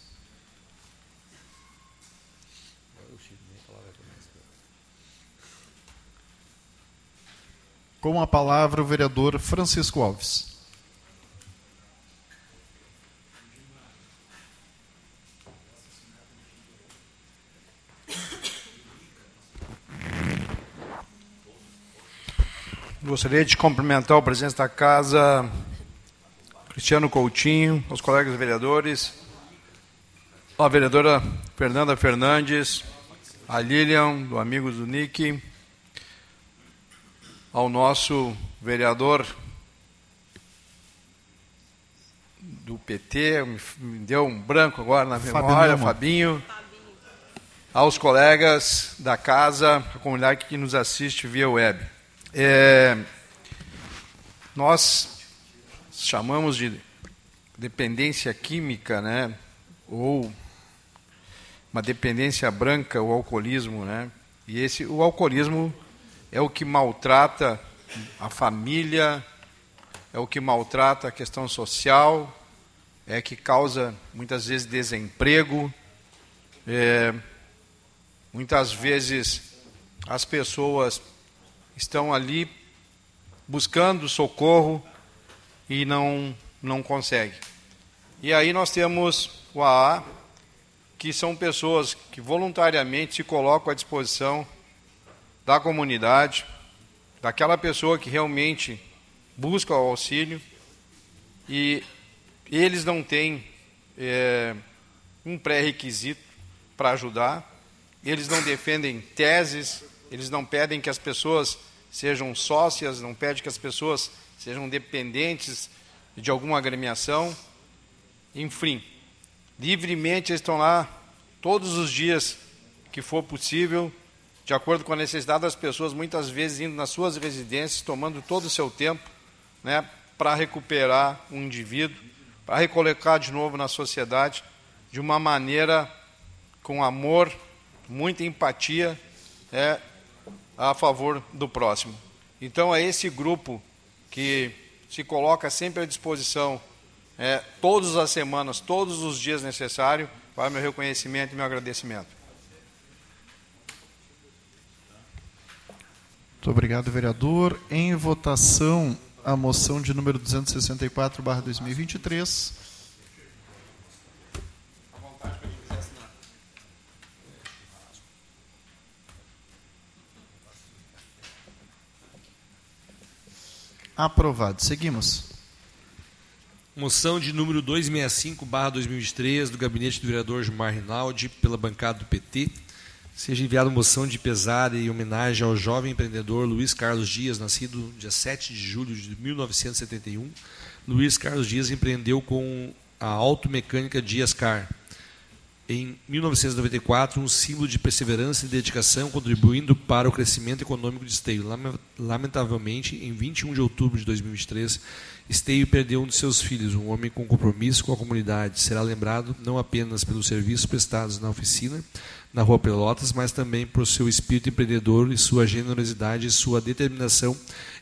Com a palavra, o vereador Francisco Alves. Gostaria de cumprimentar o presidente da casa, Cristiano Coutinho, os colegas vereadores, a vereadora Fernanda Fernandes, a Lilian, do Amigos do N I C, ao nosso vereador do P T, me deu um branco agora na memória, Fabinho, Fabinho, aos colegas da casa, a comunidade que nos assiste via web. É, nós chamamos de dependência química, né, ou uma dependência branca, o alcoolismo, né, e esse, o alcoolismo é o que maltrata a família, é o que maltrata a questão social, é que causa, muitas vezes, desemprego. É, muitas vezes, as pessoas estão ali buscando socorro e não, não conseguem. E aí nós temos o A A, que são pessoas que voluntariamente se colocam à disposição da comunidade, daquela pessoa que realmente busca o auxílio, e eles não têm é, um pré-requisito para ajudar, eles não defendem teses, eles não pedem que as pessoas sejam sócias, não pedem que as pessoas sejam dependentes de alguma agremiação, enfim, livremente eles estão lá todos os dias que for possível, de acordo com a necessidade das pessoas, muitas vezes indo nas suas residências, tomando todo o seu tempo, né, para recuperar um indivíduo, para recolocar de novo na sociedade, de uma maneira com amor, muita empatia, né, a favor do próximo. Então, é esse grupo que se coloca sempre à disposição, é, todas as semanas, todos os dias necessários, para meu reconhecimento e meu agradecimento. Muito obrigado, vereador. Em votação, a moção de número duzentos e sessenta e quatro barra dois mil e vinte e três. Aprovado. Seguimos. Moção de número duzentos e sessenta e cinco barra dois mil e vinte e três, do gabinete do vereador Gilmar Rinaldi, pela bancada do P T. Seja enviada moção de pesar e homenagem ao jovem empreendedor Luiz Carlos Dias, nascido dia sete de julho de mil novecentos e setenta e um. Luiz Carlos Dias empreendeu com a automecânica Dias Car. Em mil novecentos e noventa e quatro, um símbolo de perseverança e dedicação, contribuindo para o crescimento econômico de Esteio. Lamentavelmente, em vinte e um de outubro de dois mil e vinte e três, Esteio perdeu um de seus filhos, um homem com compromisso com a comunidade. Será lembrado não apenas pelos serviços prestados na oficina, na Rua Pelotas, mas também por seu espírito empreendedor e sua generosidade e sua determinação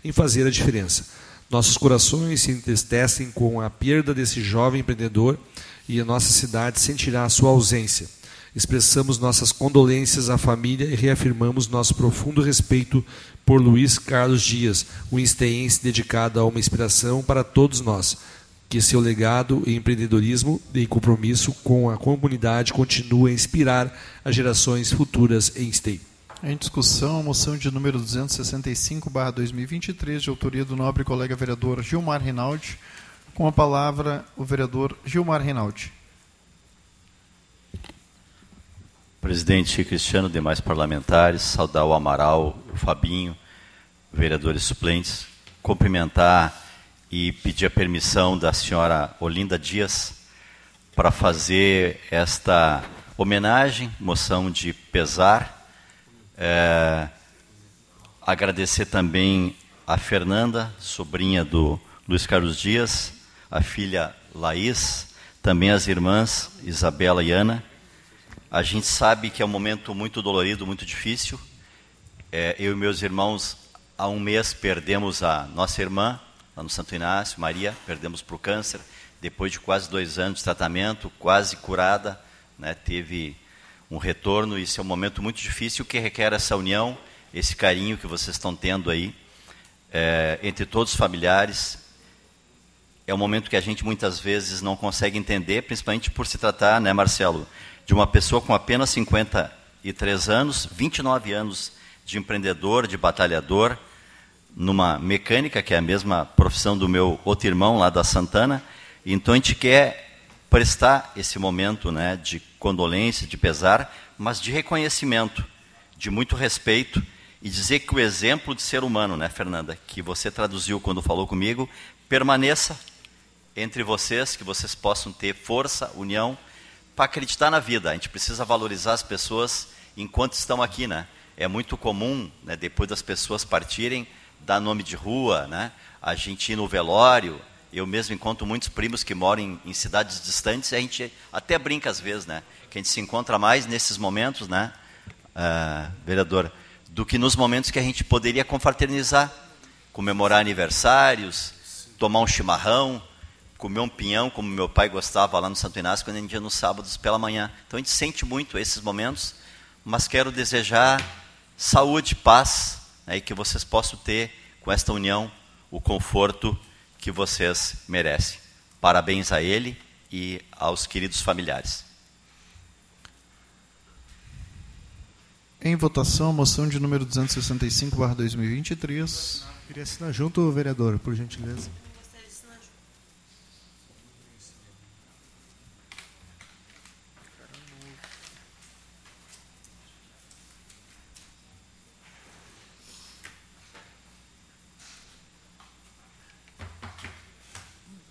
em fazer a diferença. Nossos corações se entristecem com a perda desse jovem empreendedor e a nossa cidade sentirá a sua ausência. Expressamos nossas condolências à família e reafirmamos nosso profundo respeito por Luiz Carlos Dias, um esteense dedicado a uma inspiração para todos nós. Que seu legado em empreendedorismo e compromisso com a comunidade continue a inspirar as gerações futuras em Esteio. Em discussão, a moção de número duzentos e sessenta e cinco barra dois mil e vinte e três, de autoria do nobre colega vereador Gilmar Rinaldi. Com a palavra, o vereador Gilmar Rinaldi. Presidente Cristiano, demais parlamentares, saudar o Amaral, o Fabinho, vereadores suplentes, cumprimentar e pedir a permissão da senhora Olinda Dias para fazer esta homenagem, moção de pesar. É, agradecer também a Fernanda, sobrinha do Luiz Carlos Dias, a filha Laís, também as irmãs Isabela e Ana. A gente sabe que é um momento muito dolorido, muito difícil. É, eu e meus irmãos, há um mês, perdemos a nossa irmã, lá no Santo Inácio, Maria, perdemos para o câncer, depois de quase dois anos de tratamento, quase curada, né, teve um retorno. Isso é um momento muito difícil que requer essa união, esse carinho que vocês estão tendo aí, é, entre todos os familiares. É um momento que a gente muitas vezes não consegue entender, principalmente por se tratar, né, Marcelo, de uma pessoa com apenas cinquenta e três anos, vinte e nove anos de empreendedor, de batalhador, numa mecânica, que é a mesma profissão do meu outro irmão, lá da Santana. Então, a gente quer prestar esse momento, né, de condolência, de pesar, mas de reconhecimento, de muito respeito, e dizer que o exemplo de ser humano, né, Fernanda, que você traduziu quando falou comigo, permaneça entre vocês, que vocês possam ter força, união, para acreditar na vida. A gente precisa valorizar as pessoas enquanto estão aqui, né? É muito comum, né, depois das pessoas partirem, dar nome de rua, né? A gente ir no velório. Eu mesmo encontro muitos primos que moram em, em cidades distantes, e a gente até brinca às vezes, né? Que a gente se encontra mais nesses momentos, né, uh, vereador, do que nos momentos que a gente poderia confraternizar, comemorar aniversários, sim, tomar um chimarrão, comer um pinhão, como meu pai gostava lá no Santo Inácio, quando a gente ia nos sábados pela manhã. Então, a gente sente muito esses momentos, mas quero desejar saúde, paz, né, e que vocês possam ter, com esta união, o conforto que vocês merecem. Parabéns a ele e aos queridos familiares. Em votação, a moção de número duzentos e sessenta e cinco barra dois mil e vinte e três. Queria assinar junto, vereador, por gentileza.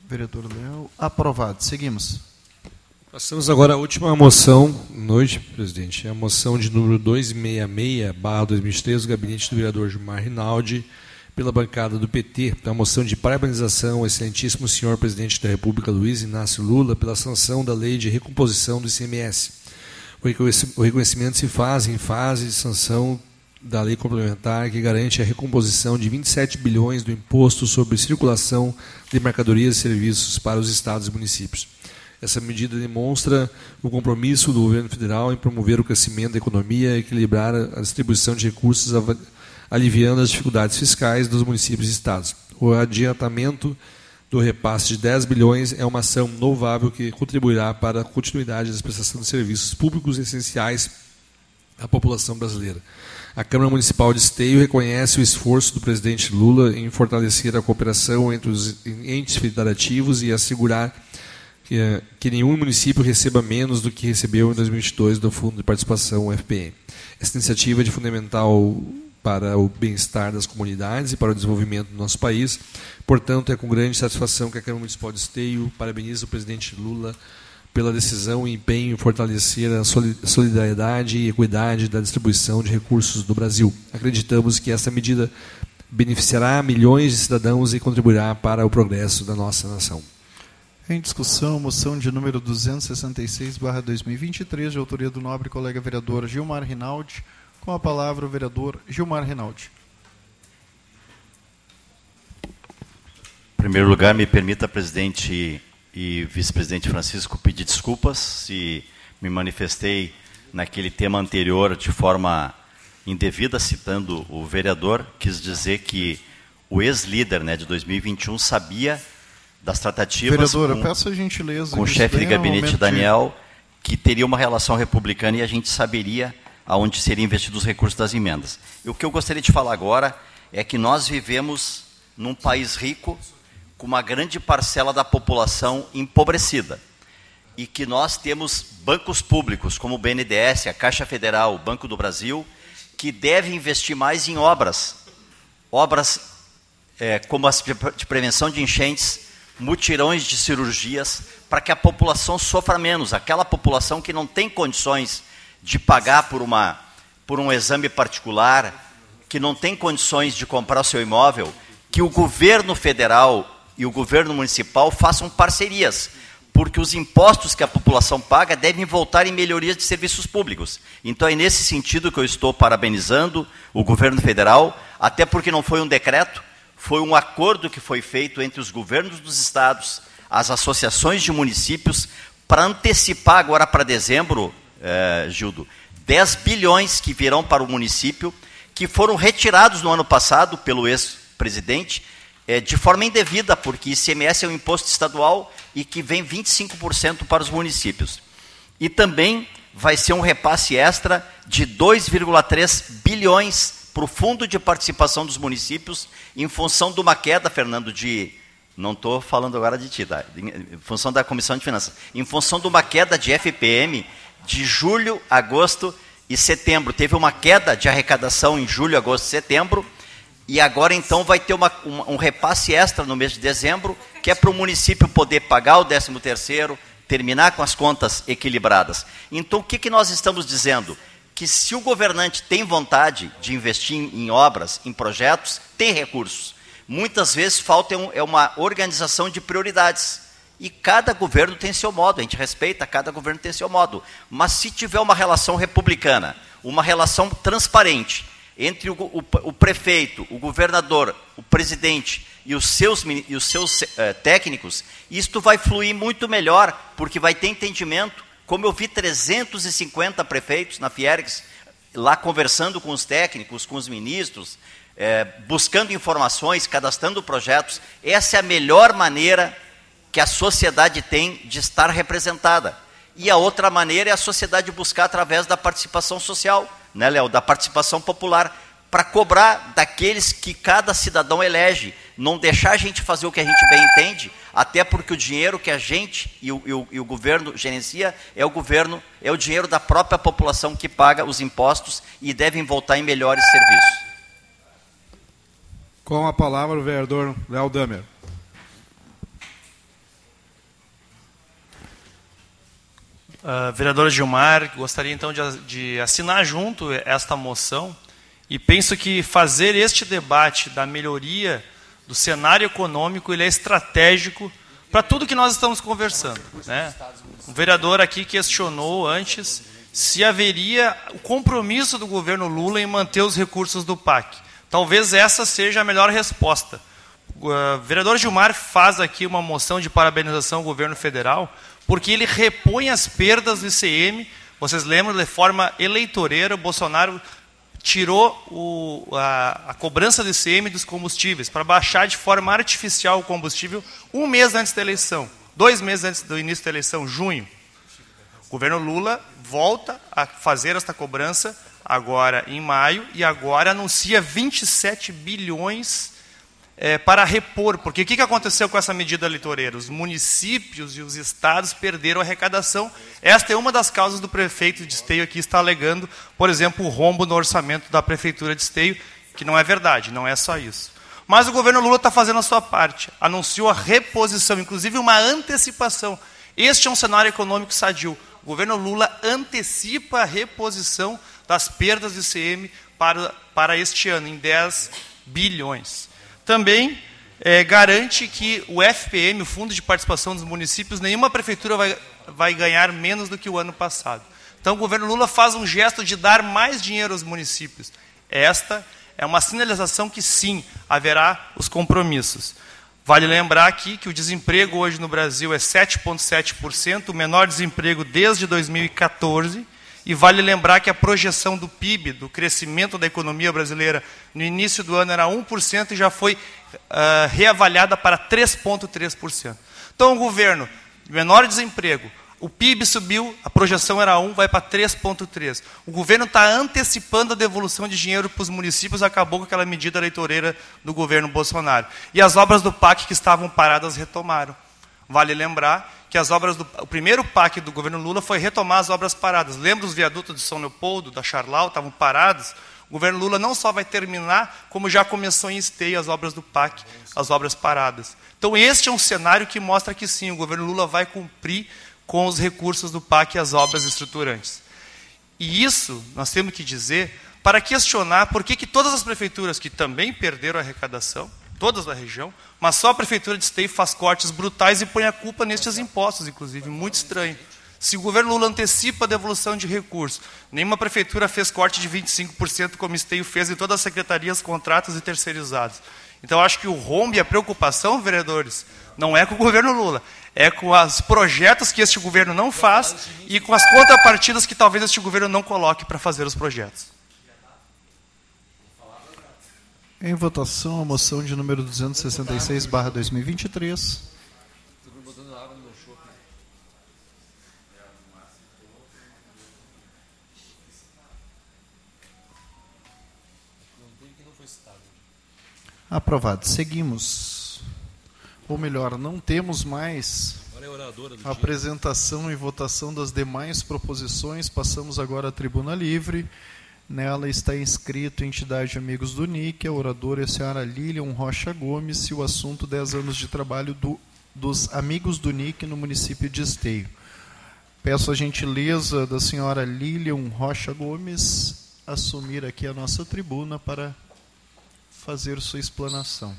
Vereador Léo, aprovado. Seguimos. Passamos agora à última moção, noite, presidente. É a moção de número duzentos e sessenta e seis barra dois mil e três, do gabinete do vereador Gilmar Rinaldi, pela bancada do P T. É a moção de parabenização ao excelentíssimo senhor presidente da República, Luiz Inácio Lula, pela sanção da lei de recomposição do I C M S. O reconhecimento se faz em fase de sanção da lei complementar que garante a recomposição de vinte e sete bilhões do imposto sobre circulação de mercadorias e serviços para os estados e municípios. Essa medida demonstra o compromisso do governo federal em promover o crescimento da economia e equilibrar a distribuição de recursos, aliviando as dificuldades fiscais dos municípios e estados. O adiantamento do repasse de dez bilhões é uma ação louvável que contribuirá para a continuidade da prestação de serviços públicos essenciais à população brasileira. A Câmara Municipal de Esteio reconhece o esforço do presidente Lula em fortalecer a cooperação entre os entes federativos e assegurar que, que nenhum município receba menos do que recebeu em dois mil e vinte e dois do Fundo de Participação, F P M. Esta iniciativa é de fundamental para o bem-estar das comunidades e para o desenvolvimento do nosso país. Portanto, é com grande satisfação que a Câmara Municipal de Esteio parabeniza o presidente Lula pela decisão e empenho em fortalecer a solidariedade e equidade da distribuição de recursos do Brasil. Acreditamos que esta medida beneficiará milhões de cidadãos e contribuirá para o progresso da nossa nação. Em discussão, moção de número duzentos e sessenta e seis barra dois mil e vinte e três, de autoria do nobre colega vereador Gilmar Rinaldi. Com a palavra, o vereador Gilmar Rinaldi. primeiro lugar, me permita, presidente e vice-presidente Francisco, pedir desculpas se me manifestei naquele tema anterior de forma indevida, citando o vereador. Quis dizer que o ex-líder, né, de dois mil e vinte e um sabia das tratativas vereador, com, eu peço a gentileza, com o chefe de gabinete Daniel, que teria uma relação republicana e a gente saberia aonde seriam investidos os recursos das emendas. E o que eu gostaria de falar agora é que nós vivemos num país rico, com uma grande parcela da população empobrecida, e que nós temos bancos públicos, como o B N D E S, a Caixa Federal, o Banco do Brasil, que devem investir mais em obras, obras é, como as de prevenção de enchentes, mutirões de cirurgias, para que a população sofra menos, aquela população que não tem condições de pagar por, uma, por um exame particular, que não tem condições de comprar o seu imóvel, que o governo federal e o governo municipal façam parcerias, porque os impostos que a população paga devem voltar em melhorias de serviços públicos. Então, é nesse sentido que eu estou parabenizando o governo federal, até porque não foi um decreto, foi um acordo que foi feito entre os governos dos estados, as associações de municípios, para antecipar agora para dezembro, eh, Gildo, dez bilhões que virão para o município, que foram retirados no ano passado pelo ex-presidente, eh, de forma indevida, porque I C M S é um imposto estadual e que vem vinte e cinco por cento para os municípios. E também vai ser um repasse extra de dois vírgula três bilhões para o Fundo de Participação dos Municípios, em função de uma queda, Fernando, de... Não estou falando agora de ti, tá? Em função da Comissão de Finanças. Em função de uma queda de F P M de julho, agosto e setembro. Teve uma queda de arrecadação em julho, agosto e setembro, e agora, então, vai ter uma, um, um repasse extra no mês de dezembro, que é para o município poder pagar o décimo terceiro, terminar com as contas equilibradas. Então, o que, que nós estamos dizendo? Que se o governante tem vontade de investir em obras, em projetos, tem recursos. Muitas vezes falta um, é uma organização de prioridades. E cada governo tem seu modo, a gente respeita, cada governo tem seu modo. Mas se tiver uma relação republicana, uma relação transparente entre o, o, o prefeito, o governador, o presidente e os seus, e os seus eh, técnicos, isto vai fluir muito melhor, porque vai ter entendimento. Como eu vi trezentos e cinquenta prefeitos na Fiergs, lá conversando com os técnicos, com os ministros, é, buscando informações, cadastrando projetos, essa é a melhor maneira que a sociedade tem de estar representada. E a outra maneira é a sociedade buscar através da participação social, né, Léo, da participação popular, para cobrar daqueles que cada cidadão elege, não deixar a gente fazer o que a gente bem entende, até porque o dinheiro que a gente e o, e o, e o governo gerencia é o governo, é o dinheiro da própria população que paga os impostos e devem voltar em melhores serviços. Com a palavra o vereador Léo Dâmer. Uh, vereador Gilmar, gostaria então de, de assinar junto esta moção e penso que fazer este debate da melhoria do cenário econômico, ele é estratégico para tudo que nós estamos conversando, né? O vereador aqui questionou antes se haveria o compromisso do governo Lula em manter os recursos do PAC. Talvez essa seja a melhor resposta. O vereador Gilmar faz aqui uma moção de parabenização ao governo federal, porque ele repõe as perdas do I C M. Vocês lembram, de forma eleitoreira, o Bolsonaro tirou o, a, a cobrança do I C M dos combustíveis, para baixar de forma artificial o combustível um mês antes da eleição, dois meses antes do início da eleição, junho. O governo Lula volta a fazer esta cobrança agora em maio e agora anuncia vinte e sete bilhões é, para repor. Porque o que aconteceu com essa medida eleitoreira? Os municípios e os estados perderam a arrecadação. Esta é uma das causas do prefeito de Esteio aqui está alegando, por exemplo, o rombo no orçamento da prefeitura de Esteio, que não é verdade, não é só isso. Mas o governo Lula está fazendo a sua parte, anunciou a reposição, inclusive uma antecipação. Este é um cenário econômico sadio. O governo Lula antecipa a reposição das perdas de I C M para, para este ano, em dez bilhões. Também é, garante que o F P M, o Fundo de Participação dos Municípios, nenhuma prefeitura vai, vai ganhar menos do que o ano passado. Então, o governo Lula faz um gesto de dar mais dinheiro aos municípios. Esta é uma sinalização que, sim, haverá os compromissos. Vale lembrar aqui que o desemprego hoje no Brasil é sete vírgula sete por cento, o menor desemprego desde dois mil e quatorze, e vale lembrar que a projeção do P I B, do crescimento da economia brasileira, no início do ano era um por cento e já foi uh, reavaliada para três vírgula três por cento. Então, o governo, menor desemprego, o P I B subiu, a projeção era um, vai para três vírgula três. O governo está antecipando a devolução de dinheiro para os municípios, acabou com aquela medida eleitoreira do governo Bolsonaro. E as obras do P A C que estavam paradas retomaram. Vale lembrar que as obras do, o primeiro P A C do governo Lula foi retomar as obras paradas. Lembra os viadutos de São Leopoldo, da Charlau, estavam parados? O governo Lula não só vai terminar, como já começou em Esteio as obras do P A C, as obras paradas. Então, este é um cenário que mostra que, sim, o governo Lula vai cumprir com os recursos do P A C e as obras estruturantes. E isso nós temos que dizer para questionar por que que todas as prefeituras que também perderam a arrecadação, todas da região, mas só a prefeitura de Esteio faz cortes brutais e põe a culpa nestes impostos, inclusive, muito estranho. Se o governo Lula antecipa a devolução de recursos, nenhuma prefeitura fez corte de vinte e cinco por cento como Esteio fez em todas as secretarias, contratos e terceirizados. Então, acho que o rombo e a preocupação, vereadores, não é com o governo Lula, é com os projetos que este governo não faz e com as contrapartidas que talvez este governo não coloque para fazer os projetos. Em votação, a moção de número duzentos e sessenta e seis barra dois mil e vinte e três. Aprovado. Seguimos. Ou melhor, não temos mais a apresentação e votação das demais proposições. Passamos agora à tribuna livre. Nela está inscrito a entidade Amigos do N I C, a oradora é a senhora Lilian Rocha Gomes, e o assunto dez anos de trabalho do, dos Amigos do N I C no município de Esteio. Peço a gentileza da senhora Lilian Rocha Gomes assumir aqui a nossa tribuna para fazer sua explanação.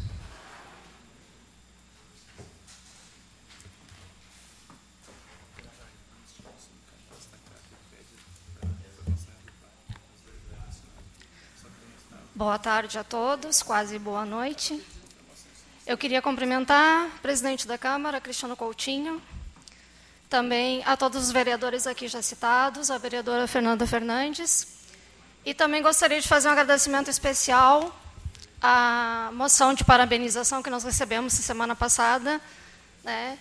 Boa tarde a todos, quase boa noite. Eu queria cumprimentar o presidente da Câmara, Cristiano Coutinho, também a todos os vereadores aqui já citados, a vereadora Fernanda Fernandes, e também gostaria de fazer um agradecimento especial a moção de parabenização que nós recebemos semana passada, né?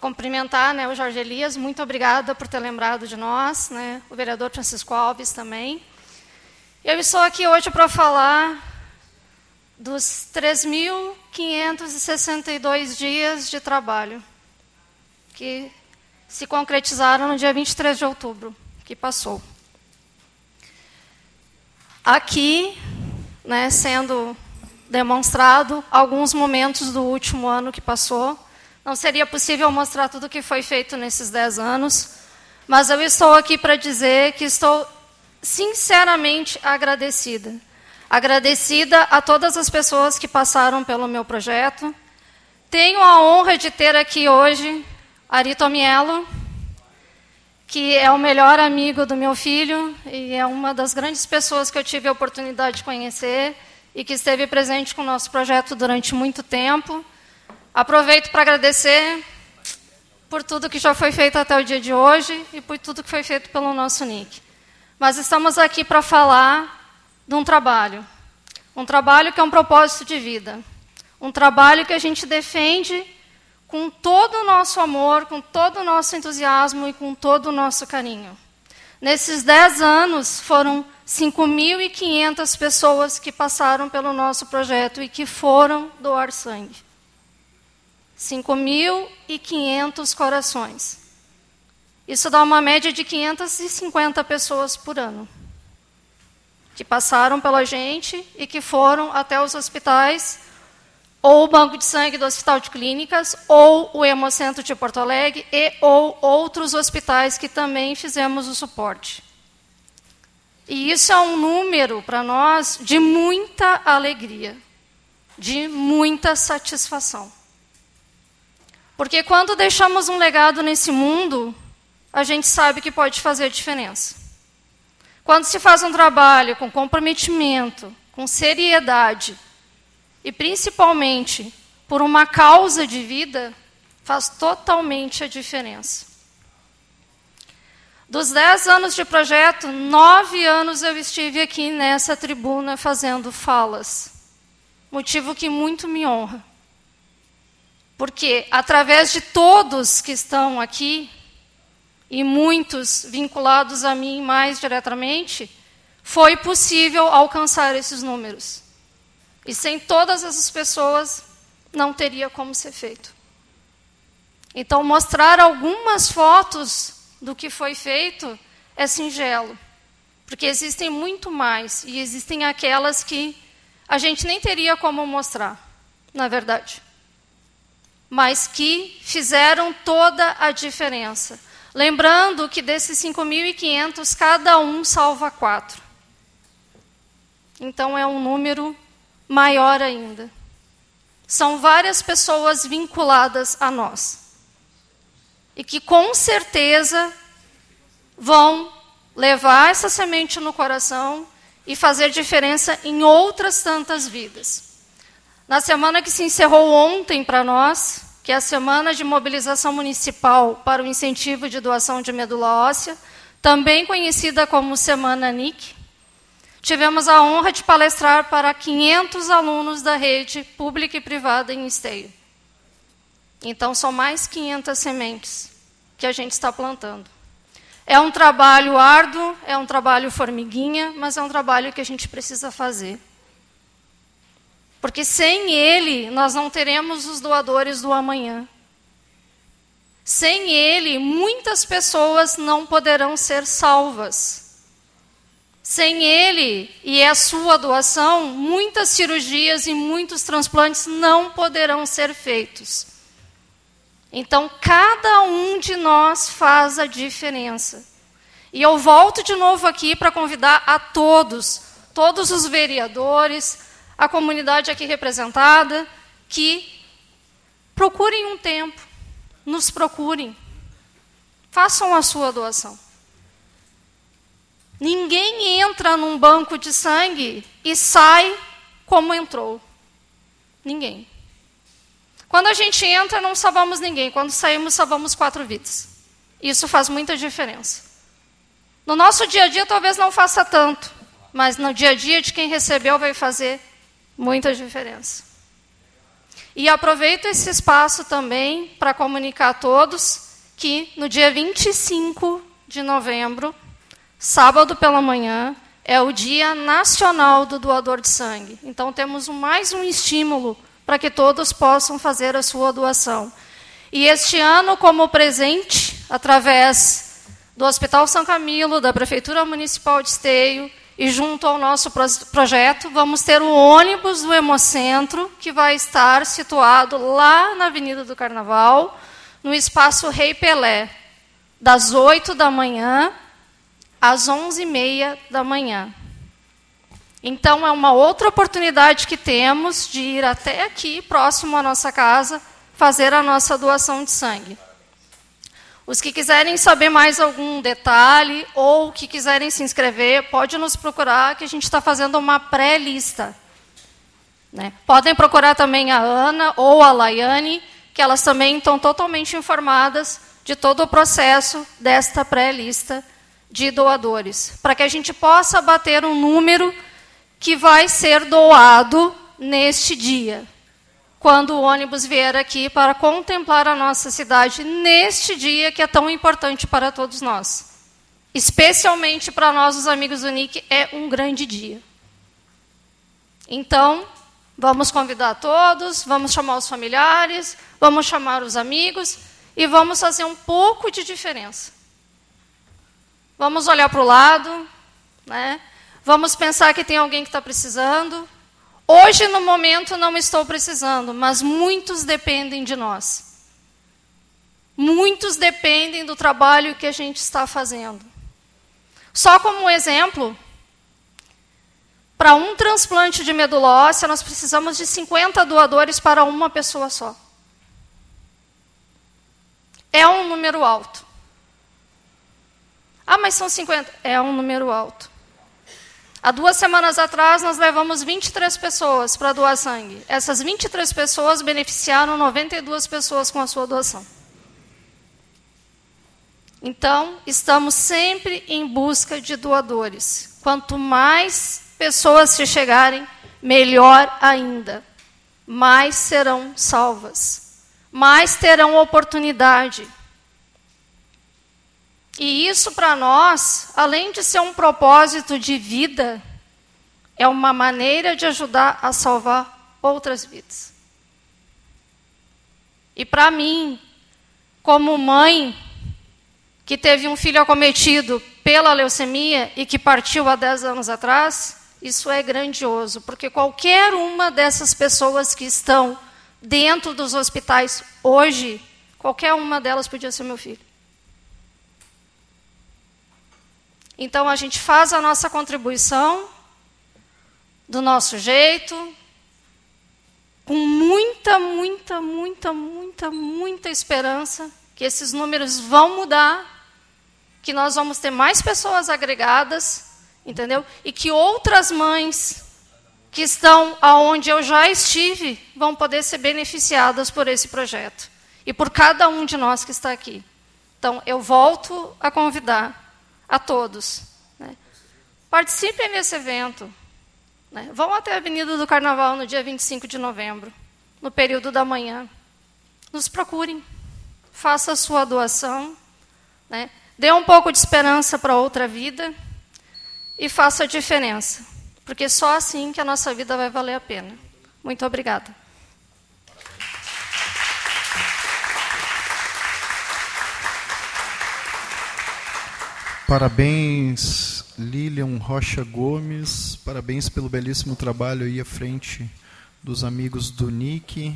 Cumprimentar, né, o Jorge Elias, muito obrigada por ter lembrado de nós, né? O vereador Francisco Alves também. Eu estou aqui hoje para falar dos três mil quinhentos e sessenta e dois dias de trabalho que se concretizaram no dia vinte e três de outubro, que passou. Aqui, né, sendo demonstrado alguns momentos do último ano que passou. Não seria possível mostrar tudo o que foi feito nesses dez anos, mas eu estou aqui para dizer que estou sinceramente agradecida. Agradecida a todas as pessoas que passaram pelo meu projeto. Tenho a honra de ter aqui hoje Ari Tomiello, que é o melhor amigo do meu filho e é uma das grandes pessoas que eu tive a oportunidade de conhecer e que esteve presente com o nosso projeto durante muito tempo. Aproveito para agradecer por tudo que já foi feito até o dia de hoje e por tudo que foi feito pelo nosso N I C. Mas estamos aqui para falar de um trabalho, um trabalho que é um propósito de vida, um trabalho que a gente defende com todo o nosso amor, com todo o nosso entusiasmo e com todo o nosso carinho. Nesses dez anos, foram cinco mil e quinhentas pessoas que passaram pelo nosso projeto e que foram doar sangue. cinco mil e quinhentos corações. Isso dá uma média de quinhentas e cinquenta pessoas por ano, que passaram pela gente e que foram até os hospitais, ou o banco de sangue do Hospital de Clínicas, ou o Hemocentro de Porto Alegre, e ou outros hospitais que também fizemos o suporte. E isso é um número, para nós, de muita alegria, de muita satisfação. Porque quando deixamos um legado nesse mundo, a gente sabe que pode fazer diferença. Quando se faz um trabalho com comprometimento, com seriedade, e principalmente por uma causa de vida, faz totalmente a diferença. Dos dez anos de projeto, nove anos eu estive aqui nessa tribuna fazendo falas. Motivo que muito me honra. Porque, através de todos que estão aqui, e muitos vinculados a mim mais diretamente, foi possível alcançar esses números. E sem todas essas pessoas, não teria como ser feito. Então, mostrar algumas fotos do que foi feito é singelo, porque existem muito mais, e existem aquelas que a gente nem teria como mostrar, na verdade, mas que fizeram toda a diferença. Lembrando que desses cinco mil e quinhentos, cada um salva quatro. Então, é um número maior ainda. São várias pessoas vinculadas a nós. E que, com certeza, vão levar essa semente no coração e fazer diferença em outras tantas vidas. Na semana que se encerrou ontem para nós, que é a Semana de Mobilização Municipal para o Incentivo de Doação de Medula Óssea, também conhecida como Semana N I C, tivemos a honra de palestrar para quinhentos alunos da rede pública e privada em Esteio. Então, são mais quinhentas sementes que a gente está plantando. É um trabalho árduo, é um trabalho formiguinha, mas é um trabalho que a gente precisa fazer. Porque, sem ele, nós não teremos os doadores do amanhã. Sem ele, muitas pessoas não poderão ser salvas. Sem ele, e é a sua doação, muitas cirurgias e muitos transplantes não poderão ser feitos. Então, cada um de nós faz a diferença. E eu volto de novo aqui para convidar a todos, todos os vereadores, a comunidade aqui representada, que procurem um tempo, nos procurem, façam a sua doação. Ninguém entra num banco de sangue e sai como entrou. Ninguém. Quando a gente entra, não salvamos ninguém. Quando saímos, salvamos quatro vidas. Isso faz muita diferença. No nosso dia a dia, talvez não faça tanto, mas no dia a dia de quem recebeu vai fazer muita diferença. E aproveito esse espaço também para comunicar a todos que no dia vinte e cinco de novembro, sábado pela manhã, é o Dia Nacional do Doador de Sangue. Então, temos mais um estímulo para que todos possam fazer a sua doação. E este ano, como presente, através do Hospital São Camilo, da Prefeitura Municipal de Esteio, e junto ao nosso pro- projeto, vamos ter o ônibus do Hemocentro, que vai estar situado lá na Avenida do Carnaval, no espaço Rei Pelé, das oito da manhã às onze e meia da manhã. Então, é uma outra oportunidade que temos de ir até aqui, próximo à nossa casa, fazer a nossa doação de sangue. Os que quiserem saber mais algum detalhe ou que quiserem se inscrever, pode nos procurar, que a gente está fazendo uma pré-lista. Né? Podem procurar também a Ana ou a Laiane, que elas também estão totalmente informadas de todo o processo desta pré-lista de doadores, para que a gente possa bater um número que vai ser doado neste dia, quando o ônibus vier aqui para contemplar a nossa cidade neste dia que é tão importante para todos nós. Especialmente para nós, os amigos do N I C, é um grande dia. Então, vamos convidar todos, vamos chamar os familiares, vamos chamar os amigos e vamos fazer um pouco de diferença. Vamos olhar para o lado, né? Vamos pensar que tem alguém que está precisando. Hoje, no momento, não estou precisando, mas muitos dependem de nós. Muitos dependem do trabalho que a gente está fazendo. Só como exemplo, para um transplante de medula óssea, nós precisamos de cinquenta doadores para uma pessoa só. É um número alto. Ah, mas são cinquenta. É um número alto. Há duas semanas atrás, nós levamos vinte e três pessoas para doar sangue. Essas vinte e três pessoas beneficiaram noventa e duas pessoas com a sua doação. Então, estamos sempre em busca de doadores. Quanto mais pessoas se chegarem, melhor ainda. Mais serão salvas. Mais terão oportunidade. E isso, para nós, além de ser um propósito de vida, é uma maneira de ajudar a salvar outras vidas. E, para mim, como mãe que teve um filho acometido pela leucemia e que partiu há dez anos atrás, isso é grandioso, porque qualquer uma dessas pessoas que estão dentro dos hospitais hoje, qualquer uma delas podia ser meu filho. Então, a gente faz a nossa contribuição, do nosso jeito, com muita, muita, muita, muita, muita esperança que esses números vão mudar, que nós vamos ter mais pessoas agregadas, entendeu? E que outras mães que estão aonde eu já estive vão poder ser beneficiadas por esse projeto. E por cada um de nós que está aqui. Então, eu volto a convidar a todos, né? Participem desse evento, né? Vão até a Avenida do Carnaval no dia vinte e cinco de novembro, no período da manhã. Nos procurem, faça a sua doação, né? Dê um pouco de esperança para outra vida e faça a diferença, porque só assim que a nossa vida vai valer a pena. Muito obrigada. Parabéns, Lilian Rocha Gomes, parabéns pelo belíssimo trabalho aí à frente dos amigos do N I C.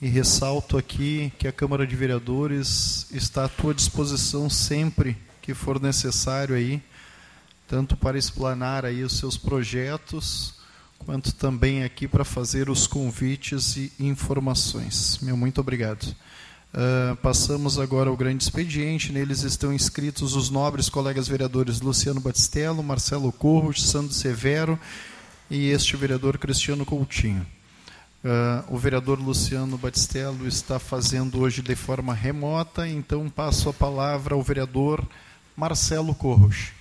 E ressalto aqui que a Câmara de Vereadores está à tua disposição sempre que for necessário aí, tanto para explanar aí os seus projetos, quanto também aqui para fazer os convites e informações. Meu muito obrigado. Uh, passamos agora ao grande expediente. Neles estão inscritos os nobres colegas vereadores Luciano Bottistella, Marcelo Couch, Sandro Severo e este vereador Cristiano Coutinho. Uh, o vereador Luciano Bottistella está fazendo hoje de forma remota, então passo a palavra ao vereador Marcelo Couch.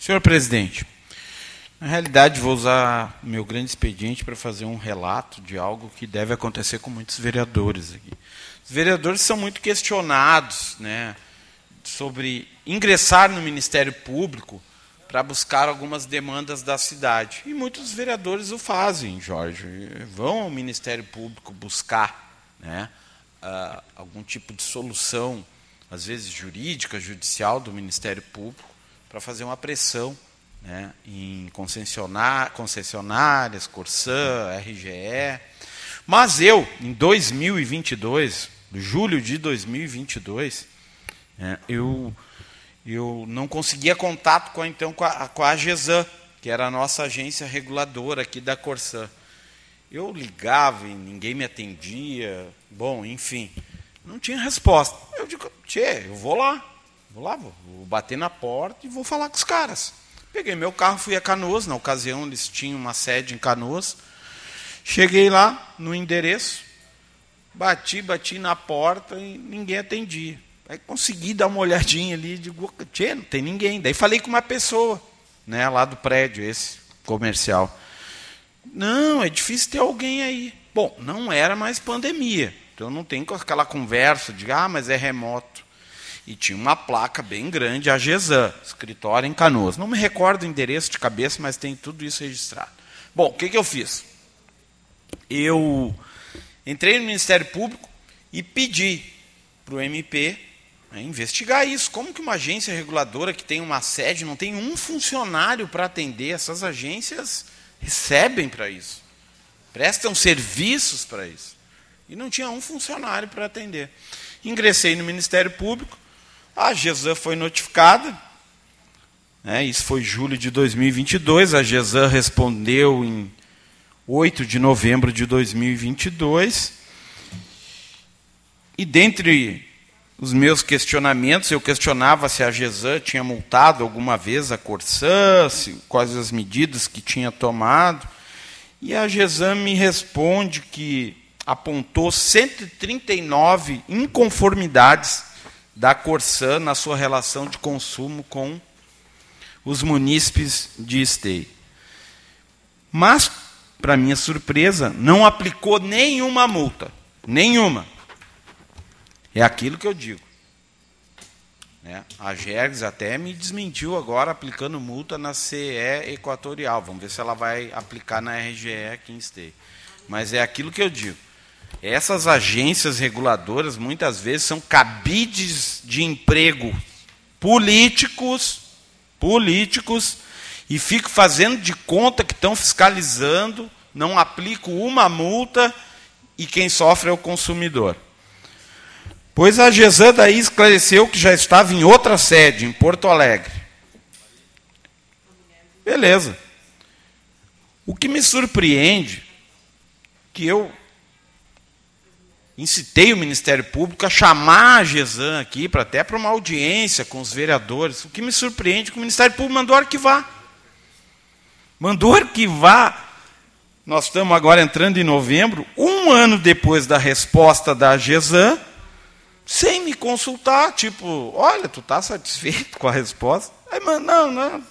Senhor presidente, na realidade vou usar meu grande expediente para fazer um relato de algo que deve acontecer com muitos vereadores aqui. Os vereadores são muito questionados, né, sobre ingressar no Ministério Público para buscar algumas demandas da cidade. E muitos vereadores o fazem, Jorge. Vão ao Ministério Público buscar, né, uh, algum tipo de solução, às vezes jurídica, judicial, do Ministério Público, para fazer uma pressão, né, em concessionárias, Corsan, R G E. Mas eu, em dois mil e vinte e dois, julho de dois mil e vinte e dois, né, eu, eu não conseguia contato com a, então, com a, com a AGESAN, que era a nossa agência reguladora aqui da Corsan. Eu ligava e ninguém me atendia, bom, enfim, não tinha resposta. Eu digo, tchê, eu vou lá. Vou lá, vou bater na porta e vou falar com os caras. Peguei meu carro, fui a Canoas. Na ocasião, eles tinham uma sede em Canoas. Cheguei lá, no endereço, bati, bati na porta e ninguém atendia. Aí consegui dar uma olhadinha ali e digo, tchê, não tem ninguém. Daí falei com uma pessoa, né, lá do prédio, esse comercial. Não, é difícil ter alguém aí. Bom, não era mais pandemia. Então, não tem aquela conversa de, ah, mas é remoto. E tinha uma placa bem grande, a Gesan, escritório em Canoas. Não me recordo o endereço de cabeça, mas tem tudo isso registrado. Bom, o que, que eu fiz? Eu entrei no Ministério Público e pedi para o M P, né, investigar isso. Como que uma agência reguladora que tem uma sede, não tem um funcionário para atender? Essas agências recebem para isso, prestam serviços para isso. E não tinha um funcionário para atender. Ingressei no Ministério Público. A Gesan foi notificada, É, isso foi em julho de dois mil e vinte e dois, a GESAM respondeu em oito de novembro de dois mil e vinte e dois. E dentre os meus questionamentos, eu questionava se a GESAM tinha multado alguma vez a Corsan, se, quais as medidas que tinha tomado. E a GESAM me responde que apontou cento e trinta e nove inconformidades da Corsan na sua relação de consumo com os munícipes de Esteio. Mas, para minha surpresa, não aplicou nenhuma multa. Nenhuma. É aquilo que eu digo. Né? A Agergs até me desmentiu agora aplicando multa na C E Equatorial. Vamos ver se ela vai aplicar na R G E aqui em Esteio. Mas é aquilo que eu digo. Essas agências reguladoras, muitas vezes, são cabides de emprego políticos políticos e fico fazendo de conta que estão fiscalizando, não aplico uma multa e quem sofre é o consumidor. Pois a GESAM daí esclareceu que já estava em outra sede, em Porto Alegre. Beleza. O que me surpreende que eu incitei o Ministério Público a chamar a GESAM aqui, para até para uma audiência com os vereadores. O que me surpreende é que o Ministério Público mandou arquivar. Mandou arquivar. Nós estamos agora entrando em novembro, um ano depois da resposta da GESAM, sem me consultar, tipo, olha, tu está satisfeito com a resposta? Aí, não, não.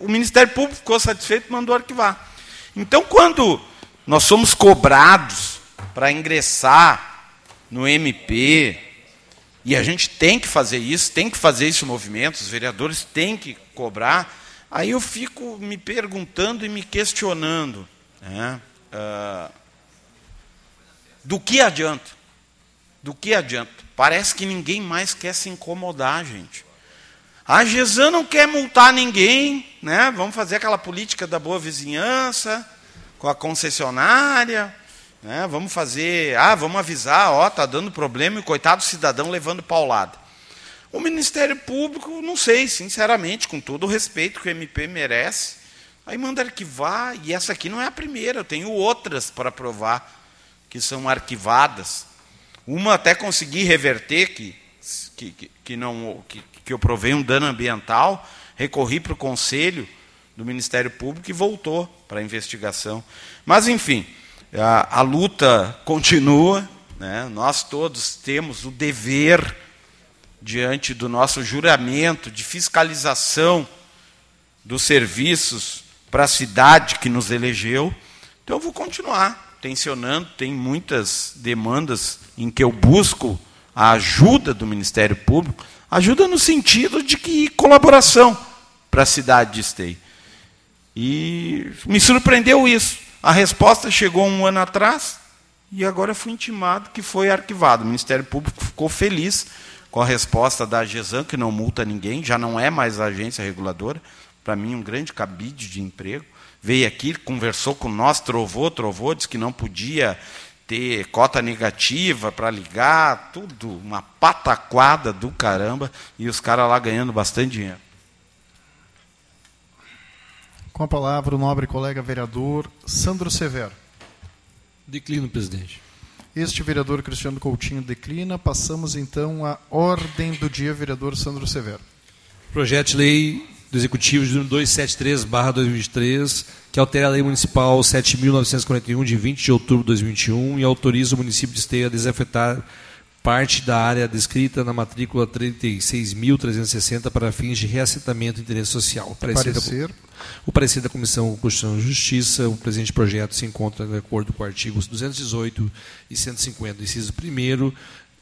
O Ministério Público ficou satisfeito e mandou arquivar. Então, quando nós somos cobrados para ingressar no M P, e a gente tem que fazer isso, tem que fazer esse movimento, os vereadores têm que cobrar, aí eu fico me perguntando e me questionando, né, uh, do que adianta? Do que adianta? Parece que ninguém mais quer se incomodar, gente. A GESAM não quer multar ninguém, né, vamos fazer aquela política da boa vizinhança, com a concessionária... Né, vamos fazer, ah, vamos avisar, ó, está dando problema e o coitado cidadão levando paulada. O Ministério Público, não sei, sinceramente, com todo o respeito que o M P merece, aí manda arquivar, e essa aqui não é a primeira, eu tenho outras para provar que são arquivadas. Uma até consegui reverter, que, que, que, que, não, que, que eu provei um dano ambiental, recorri para o Conselho do Ministério Público e voltou para a investigação. Mas, enfim... A, a luta continua, né? Nós todos temos o dever, diante do nosso juramento de fiscalização dos serviços para a cidade que nos elegeu. Então, eu vou continuar tensionando, tem muitas demandas em que eu busco a ajuda do Ministério Público, ajuda no sentido de que colaboração para a cidade de Esteio. E me surpreendeu isso. A resposta chegou um ano atrás e agora fui intimado que foi arquivado. O Ministério Público ficou feliz com a resposta da GESAM, que não multa ninguém, já não é mais a agência reguladora. Para mim, um grande cabide de emprego. Veio aqui, conversou com nós, trovou, trovou, disse que não podia ter cota negativa para ligar, tudo, uma pataquada do caramba, e os caras lá ganhando bastante dinheiro. Com a palavra, o nobre colega vereador Sandro Severo. Declino, presidente. Este vereador Cristiano Coutinho declina. Passamos, então, à ordem do dia, vereador Sandro Severo. Projeto de lei do Executivo de número duzentos e setenta e três barra dois mil e vinte e três, que altera a lei municipal sete mil novecentos e quarenta e um, de vinte de outubro de dois mil e vinte e um, e autoriza o município de Esteio a desafetar parte da área descrita na matrícula trinta e seis mil trezentos e sessenta para fins de reassentamento de interesse social. Parecer. O parecer da Comissão Constituição e Justiça, o presente projeto se encontra de acordo com os artigos duzentos e dezoito e cento e cinquenta, inciso primeiro.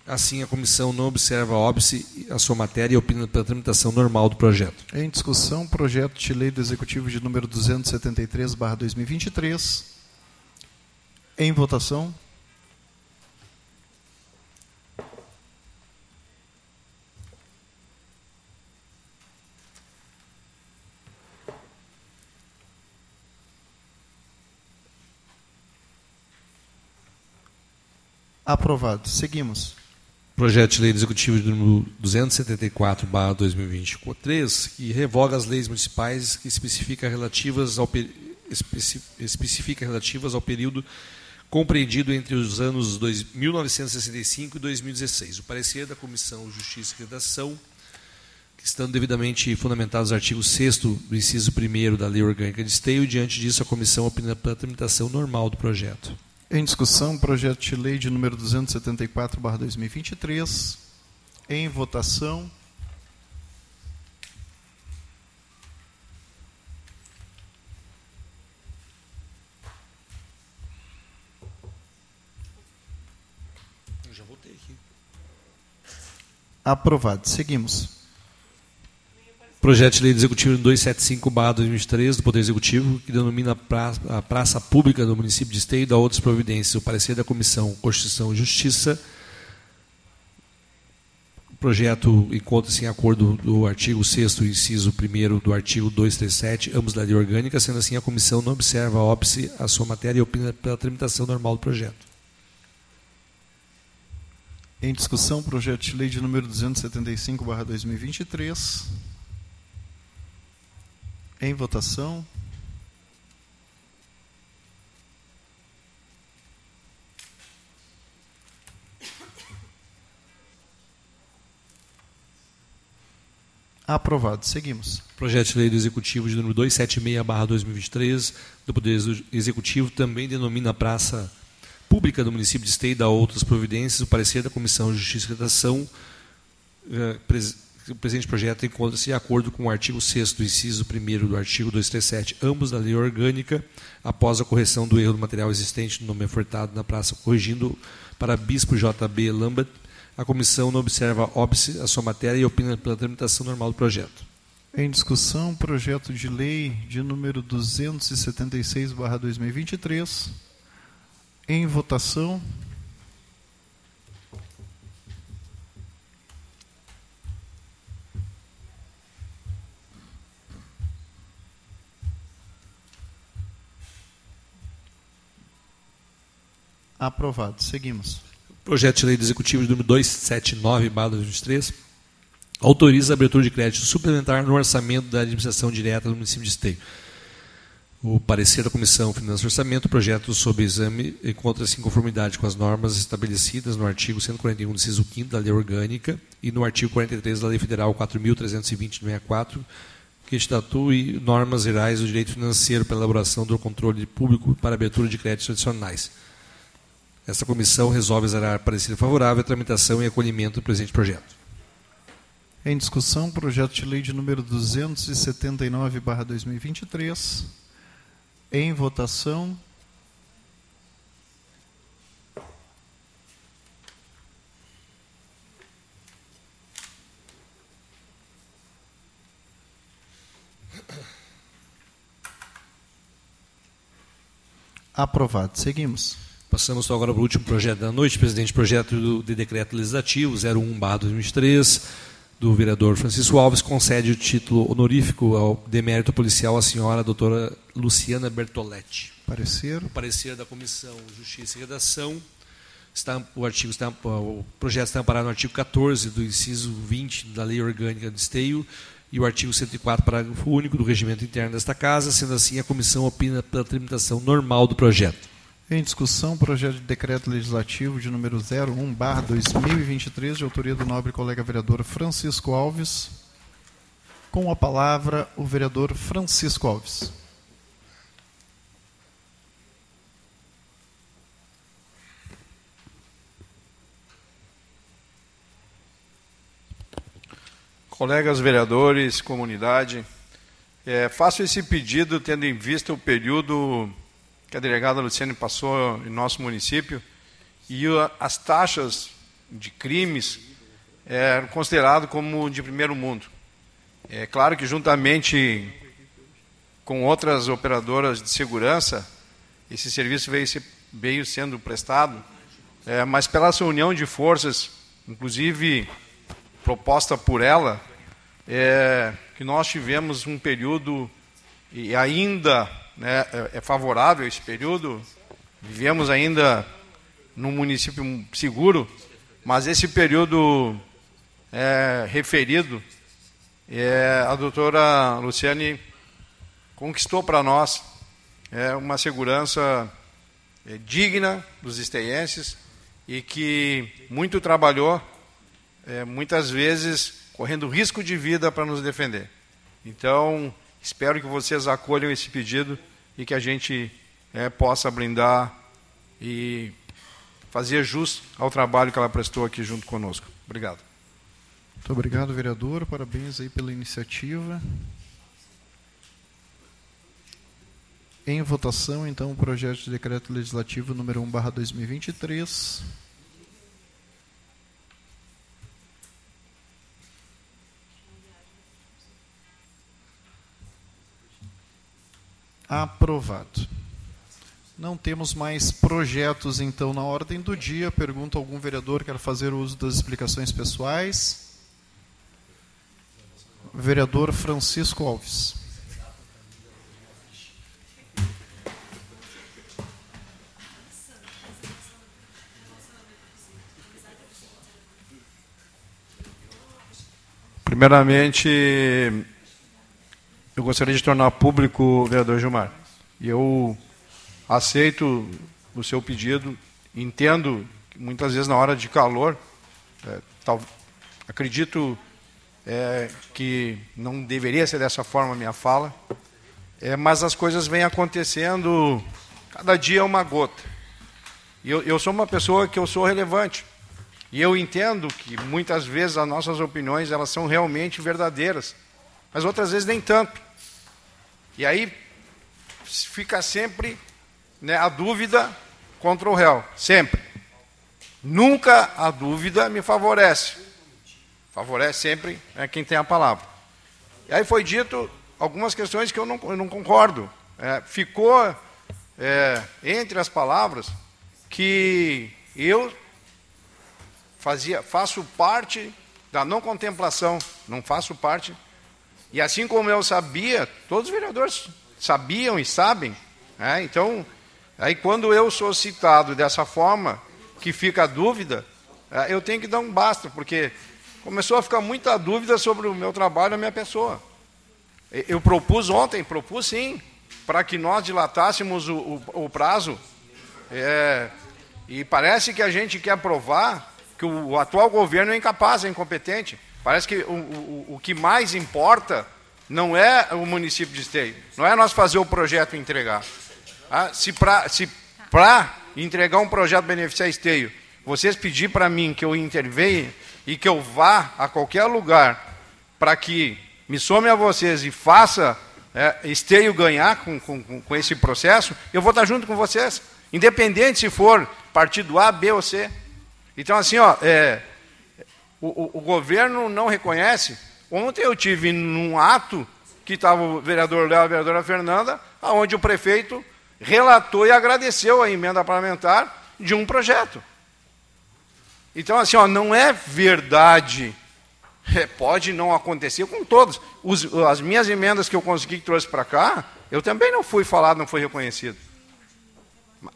Assim, a comissão não observa a óbice, a sua matéria e opina pela tramitação normal do projeto. Em discussão, projeto de lei do Executivo de número duzentos e setenta e três barra dois mil e vinte e três. Em votação. Aprovado. Seguimos. Projeto de Lei Executivo de número duzentos e setenta e quatro barra dois mil e vinte e três, que revoga as leis municipais que especifica relativas ao, especifica relativas ao período compreendido entre os anos mil novecentos e sessenta e cinco e dois mil e dezesseis. O parecer da Comissão Justiça e Redação, que estando devidamente fundamentados no artigo sexto do inciso primeiro da Lei Orgânica de Esteio, e diante disso a Comissão opina pela tramitação normal do projeto. Em discussão, projeto de lei de número duzentos e setenta e quatro barra dois mil e vinte e três. Em votação. Eu já votei aqui. Aprovado. Seguimos. Projeto de lei executivo duzentos e setenta e cinco barra dois mil e três do Poder Executivo, que denomina a praça, a praça pública do município de Esteio e da outras providências. O parecer da Comissão Constituição e Justiça. O projeto encontra-se em acordo do artigo sexto, inciso primeiro do artigo duzentos e trinta e sete, ambos da lei orgânica, sendo assim a comissão não observa a óbice a sua matéria e opina pela tramitação normal do projeto. Em discussão, projeto de lei de número duzentos e setenta e cinco barra dois mil e vinte e três. Em votação. Aprovado. Seguimos. Projeto de lei do Executivo de número duzentos e setenta e seis barra dois mil e vinte e três, do Poder Executivo, também denomina a praça pública do município de Esteio e dá outras providências. O parecer da Comissão de Justiça e Redação, eh, pres... o presente projeto encontra-se em acordo com o artigo sexto, inciso primeiro do artigo duzentos e trinta e sete, ambos da lei orgânica, após a correção do erro do material existente no nome ofertado na praça, corrigindo para Bispo J B Lambert, a comissão não observa óbice a sua matéria e opina pela tramitação normal do projeto. Em discussão, projeto de lei de número duzentos e setenta e seis barra dois mil e vinte e três. Em votação. Aprovado. Seguimos. Projeto de lei do Executivo de número duzentos e setenta e nove barra dois mil e vinte e três autoriza a abertura de crédito suplementar no orçamento da administração direta do município de Esteio. O parecer da Comissão Finanças e Orçamento, o projeto sob exame encontra-se em conformidade com as normas estabelecidas no artigo cento e quarenta e um, inciso quinto da Lei Orgânica e no artigo quarenta e três da Lei Federal quatro mil trezentos e vinte de sessenta e quatro, que estatui normas gerais do direito financeiro para elaboração do controle público para abertura de créditos adicionais. Esta comissão resolve zerar parecer favorável à tramitação e acolhimento do presente projeto. Em discussão, projeto de lei de número duzentos e setenta e nove barra dois mil e vinte e três. Em votação. Aprovado. Seguimos. Passamos agora para o último projeto da noite, presidente, projeto de decreto legislativo zero um barra dois mil e três, do vereador Francisco Alves, concede o título honorífico ao demérito policial à senhora doutora Luciana Bertoletti. Parecer. O parecer da Comissão Justiça e Redação, está, o, artigo está, o projeto está amparado no artigo catorze do inciso vinte da Lei Orgânica de Esteio e o artigo cento e quatro, parágrafo único do regimento interno desta casa, sendo assim a comissão opina pela tramitação normal do projeto. Em discussão, projeto de decreto legislativo de número zero um barra dois mil e vinte e três, de autoria do nobre colega vereador Francisco Alves. Com a palavra, o vereador Francisco Alves. Colegas vereadores, comunidade, é, faço esse pedido tendo em vista o período que a delegada Luciane passou em nosso município, e as taxas de crimes eram consideradas como de primeiro mundo. É claro que, juntamente com outras operadoras de segurança, esse serviço veio, veio sendo prestado, é, mas pela sua união de forças, inclusive proposta por ela, é, que nós tivemos um período, e ainda... é favorável esse período, vivemos ainda num município seguro, Mas esse período é, referido, é, a doutora Luciane conquistou para nós é, uma segurança é, digna dos esteienses e que muito trabalhou, é, muitas vezes correndo risco de vida para nos defender. Então, espero que vocês acolham esse pedido e que a gente é, possa brindar e fazer jus ao trabalho que ela prestou aqui junto conosco. Obrigado. Muito obrigado, vereador. Parabéns aí pela iniciativa. Em votação, então, o projeto de decreto legislativo número um barra dois mil e vinte e três. Aprovado. Não temos mais projetos, então, na ordem do dia. Pergunto, algum vereador quer fazer uso das explicações pessoais? Vereador Francisco Alves. Primeiramente, eu gostaria de tornar público, vereador Gilmar, e eu aceito o seu pedido, entendo que muitas vezes na hora de calor, é, tal, acredito é, que não deveria ser dessa forma a minha fala, é, mas as coisas vêm acontecendo, cada dia uma gota. E eu, eu sou uma pessoa que eu sou relevante, e eu entendo que muitas vezes as nossas opiniões elas são realmente verdadeiras, mas outras vezes nem tanto. E aí fica sempre, né, a dúvida contra o réu, sempre. Nunca a dúvida me favorece. Favorece sempre, né, quem tem a palavra. E aí foi dito algumas questões que eu não, eu não concordo. É, ficou é, entre as palavras que eu fazia, faço parte da não contemplação, não faço parte. E assim como eu sabia, todos os vereadores sabiam e sabem, né? Então, aí quando eu sou citado dessa forma, que fica a dúvida, eu tenho que dar um basta, porque começou a ficar muita dúvida sobre o meu trabalho e a minha pessoa. Eu propus ontem, propus sim, para que nós dilatássemos o, o, o prazo, é, e parece que a gente quer provar que o, o atual governo é incapaz, é incompetente. Parece que o, o, o que mais importa não é o município de Esteio, não é nós fazer o projeto e entregar. Ah, se para se para entregar um projeto beneficiar Esteio, vocês pedir para mim que eu intervenha e que eu vá a qualquer lugar para que me some a vocês e faça é, Esteio ganhar com, com, com esse processo, eu vou estar junto com vocês, independente se for partido A, B ou C. Então, assim, ó... É, O, o, o governo não reconhece. Ontem eu tive num ato que estava o vereador Léo e a vereadora Fernanda, onde o prefeito relatou e agradeceu a emenda parlamentar de um projeto. Então, assim, ó, não é verdade. É, pode não acontecer com todos. Os, as minhas emendas que eu consegui, que trouxe para cá, eu também não fui falado, não fui reconhecido.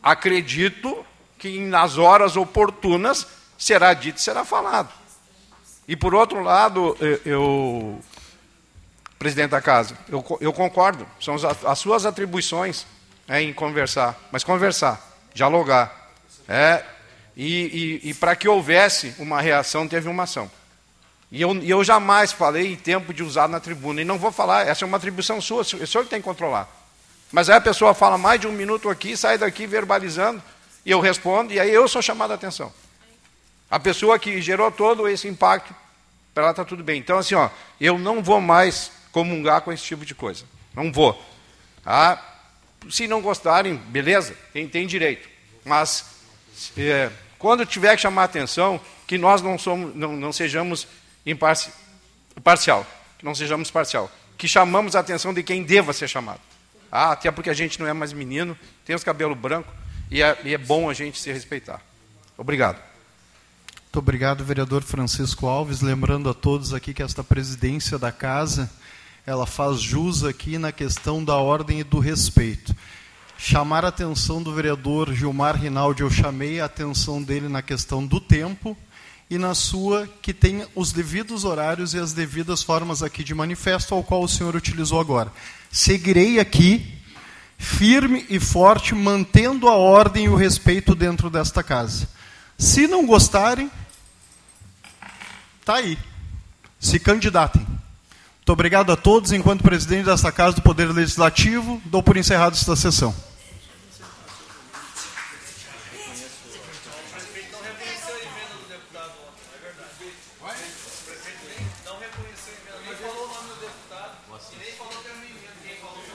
Acredito que nas horas oportunas será dito e será falado. E, por outro lado, eu, eu presidente da casa, eu, eu concordo, são as, as suas atribuições é, em conversar, mas conversar, dialogar. É, e e, e para que houvesse uma reação, teve uma ação. E eu, eu jamais falei em tempo de usar na tribuna, e não vou falar, essa é uma atribuição sua, o senhor tem que controlar. Mas aí a pessoa fala mais de um minuto aqui, sai daqui verbalizando, e eu respondo, e aí eu sou chamado a atenção. A pessoa que gerou todo esse impacto, para ela está tudo bem. Então, assim, ó, eu não vou mais comungar com esse tipo de coisa. Não vou. Ah, se não gostarem, beleza, tem, tem direito. Mas, é, quando tiver que chamar a atenção, que nós não, somos, não, não sejamos imparci- parcial, que não sejamos parcial, que chamamos a atenção de quem deva ser chamado. Ah, até porque a gente não é mais menino, tem os cabelos brancos, e é, e é bom a gente se respeitar. Obrigado. Muito obrigado, vereador Francisco Alves. Lembrando a todos aqui que esta presidência da casa, ela faz jus aqui na questão da ordem e do respeito. Chamar a atenção do vereador Gilmar Rinaldi, eu chamei a atenção dele na questão do tempo, e na sua que tem os devidos horários e as devidas formas aqui de manifesto, ao qual o senhor utilizou agora. Seguirei aqui, firme e forte, mantendo a ordem e o respeito dentro desta casa. Se não gostarem, está aí. Se candidatem. Muito obrigado a todos. Enquanto presidente desta Casa do Poder Legislativo, dou por encerrado esta sessão.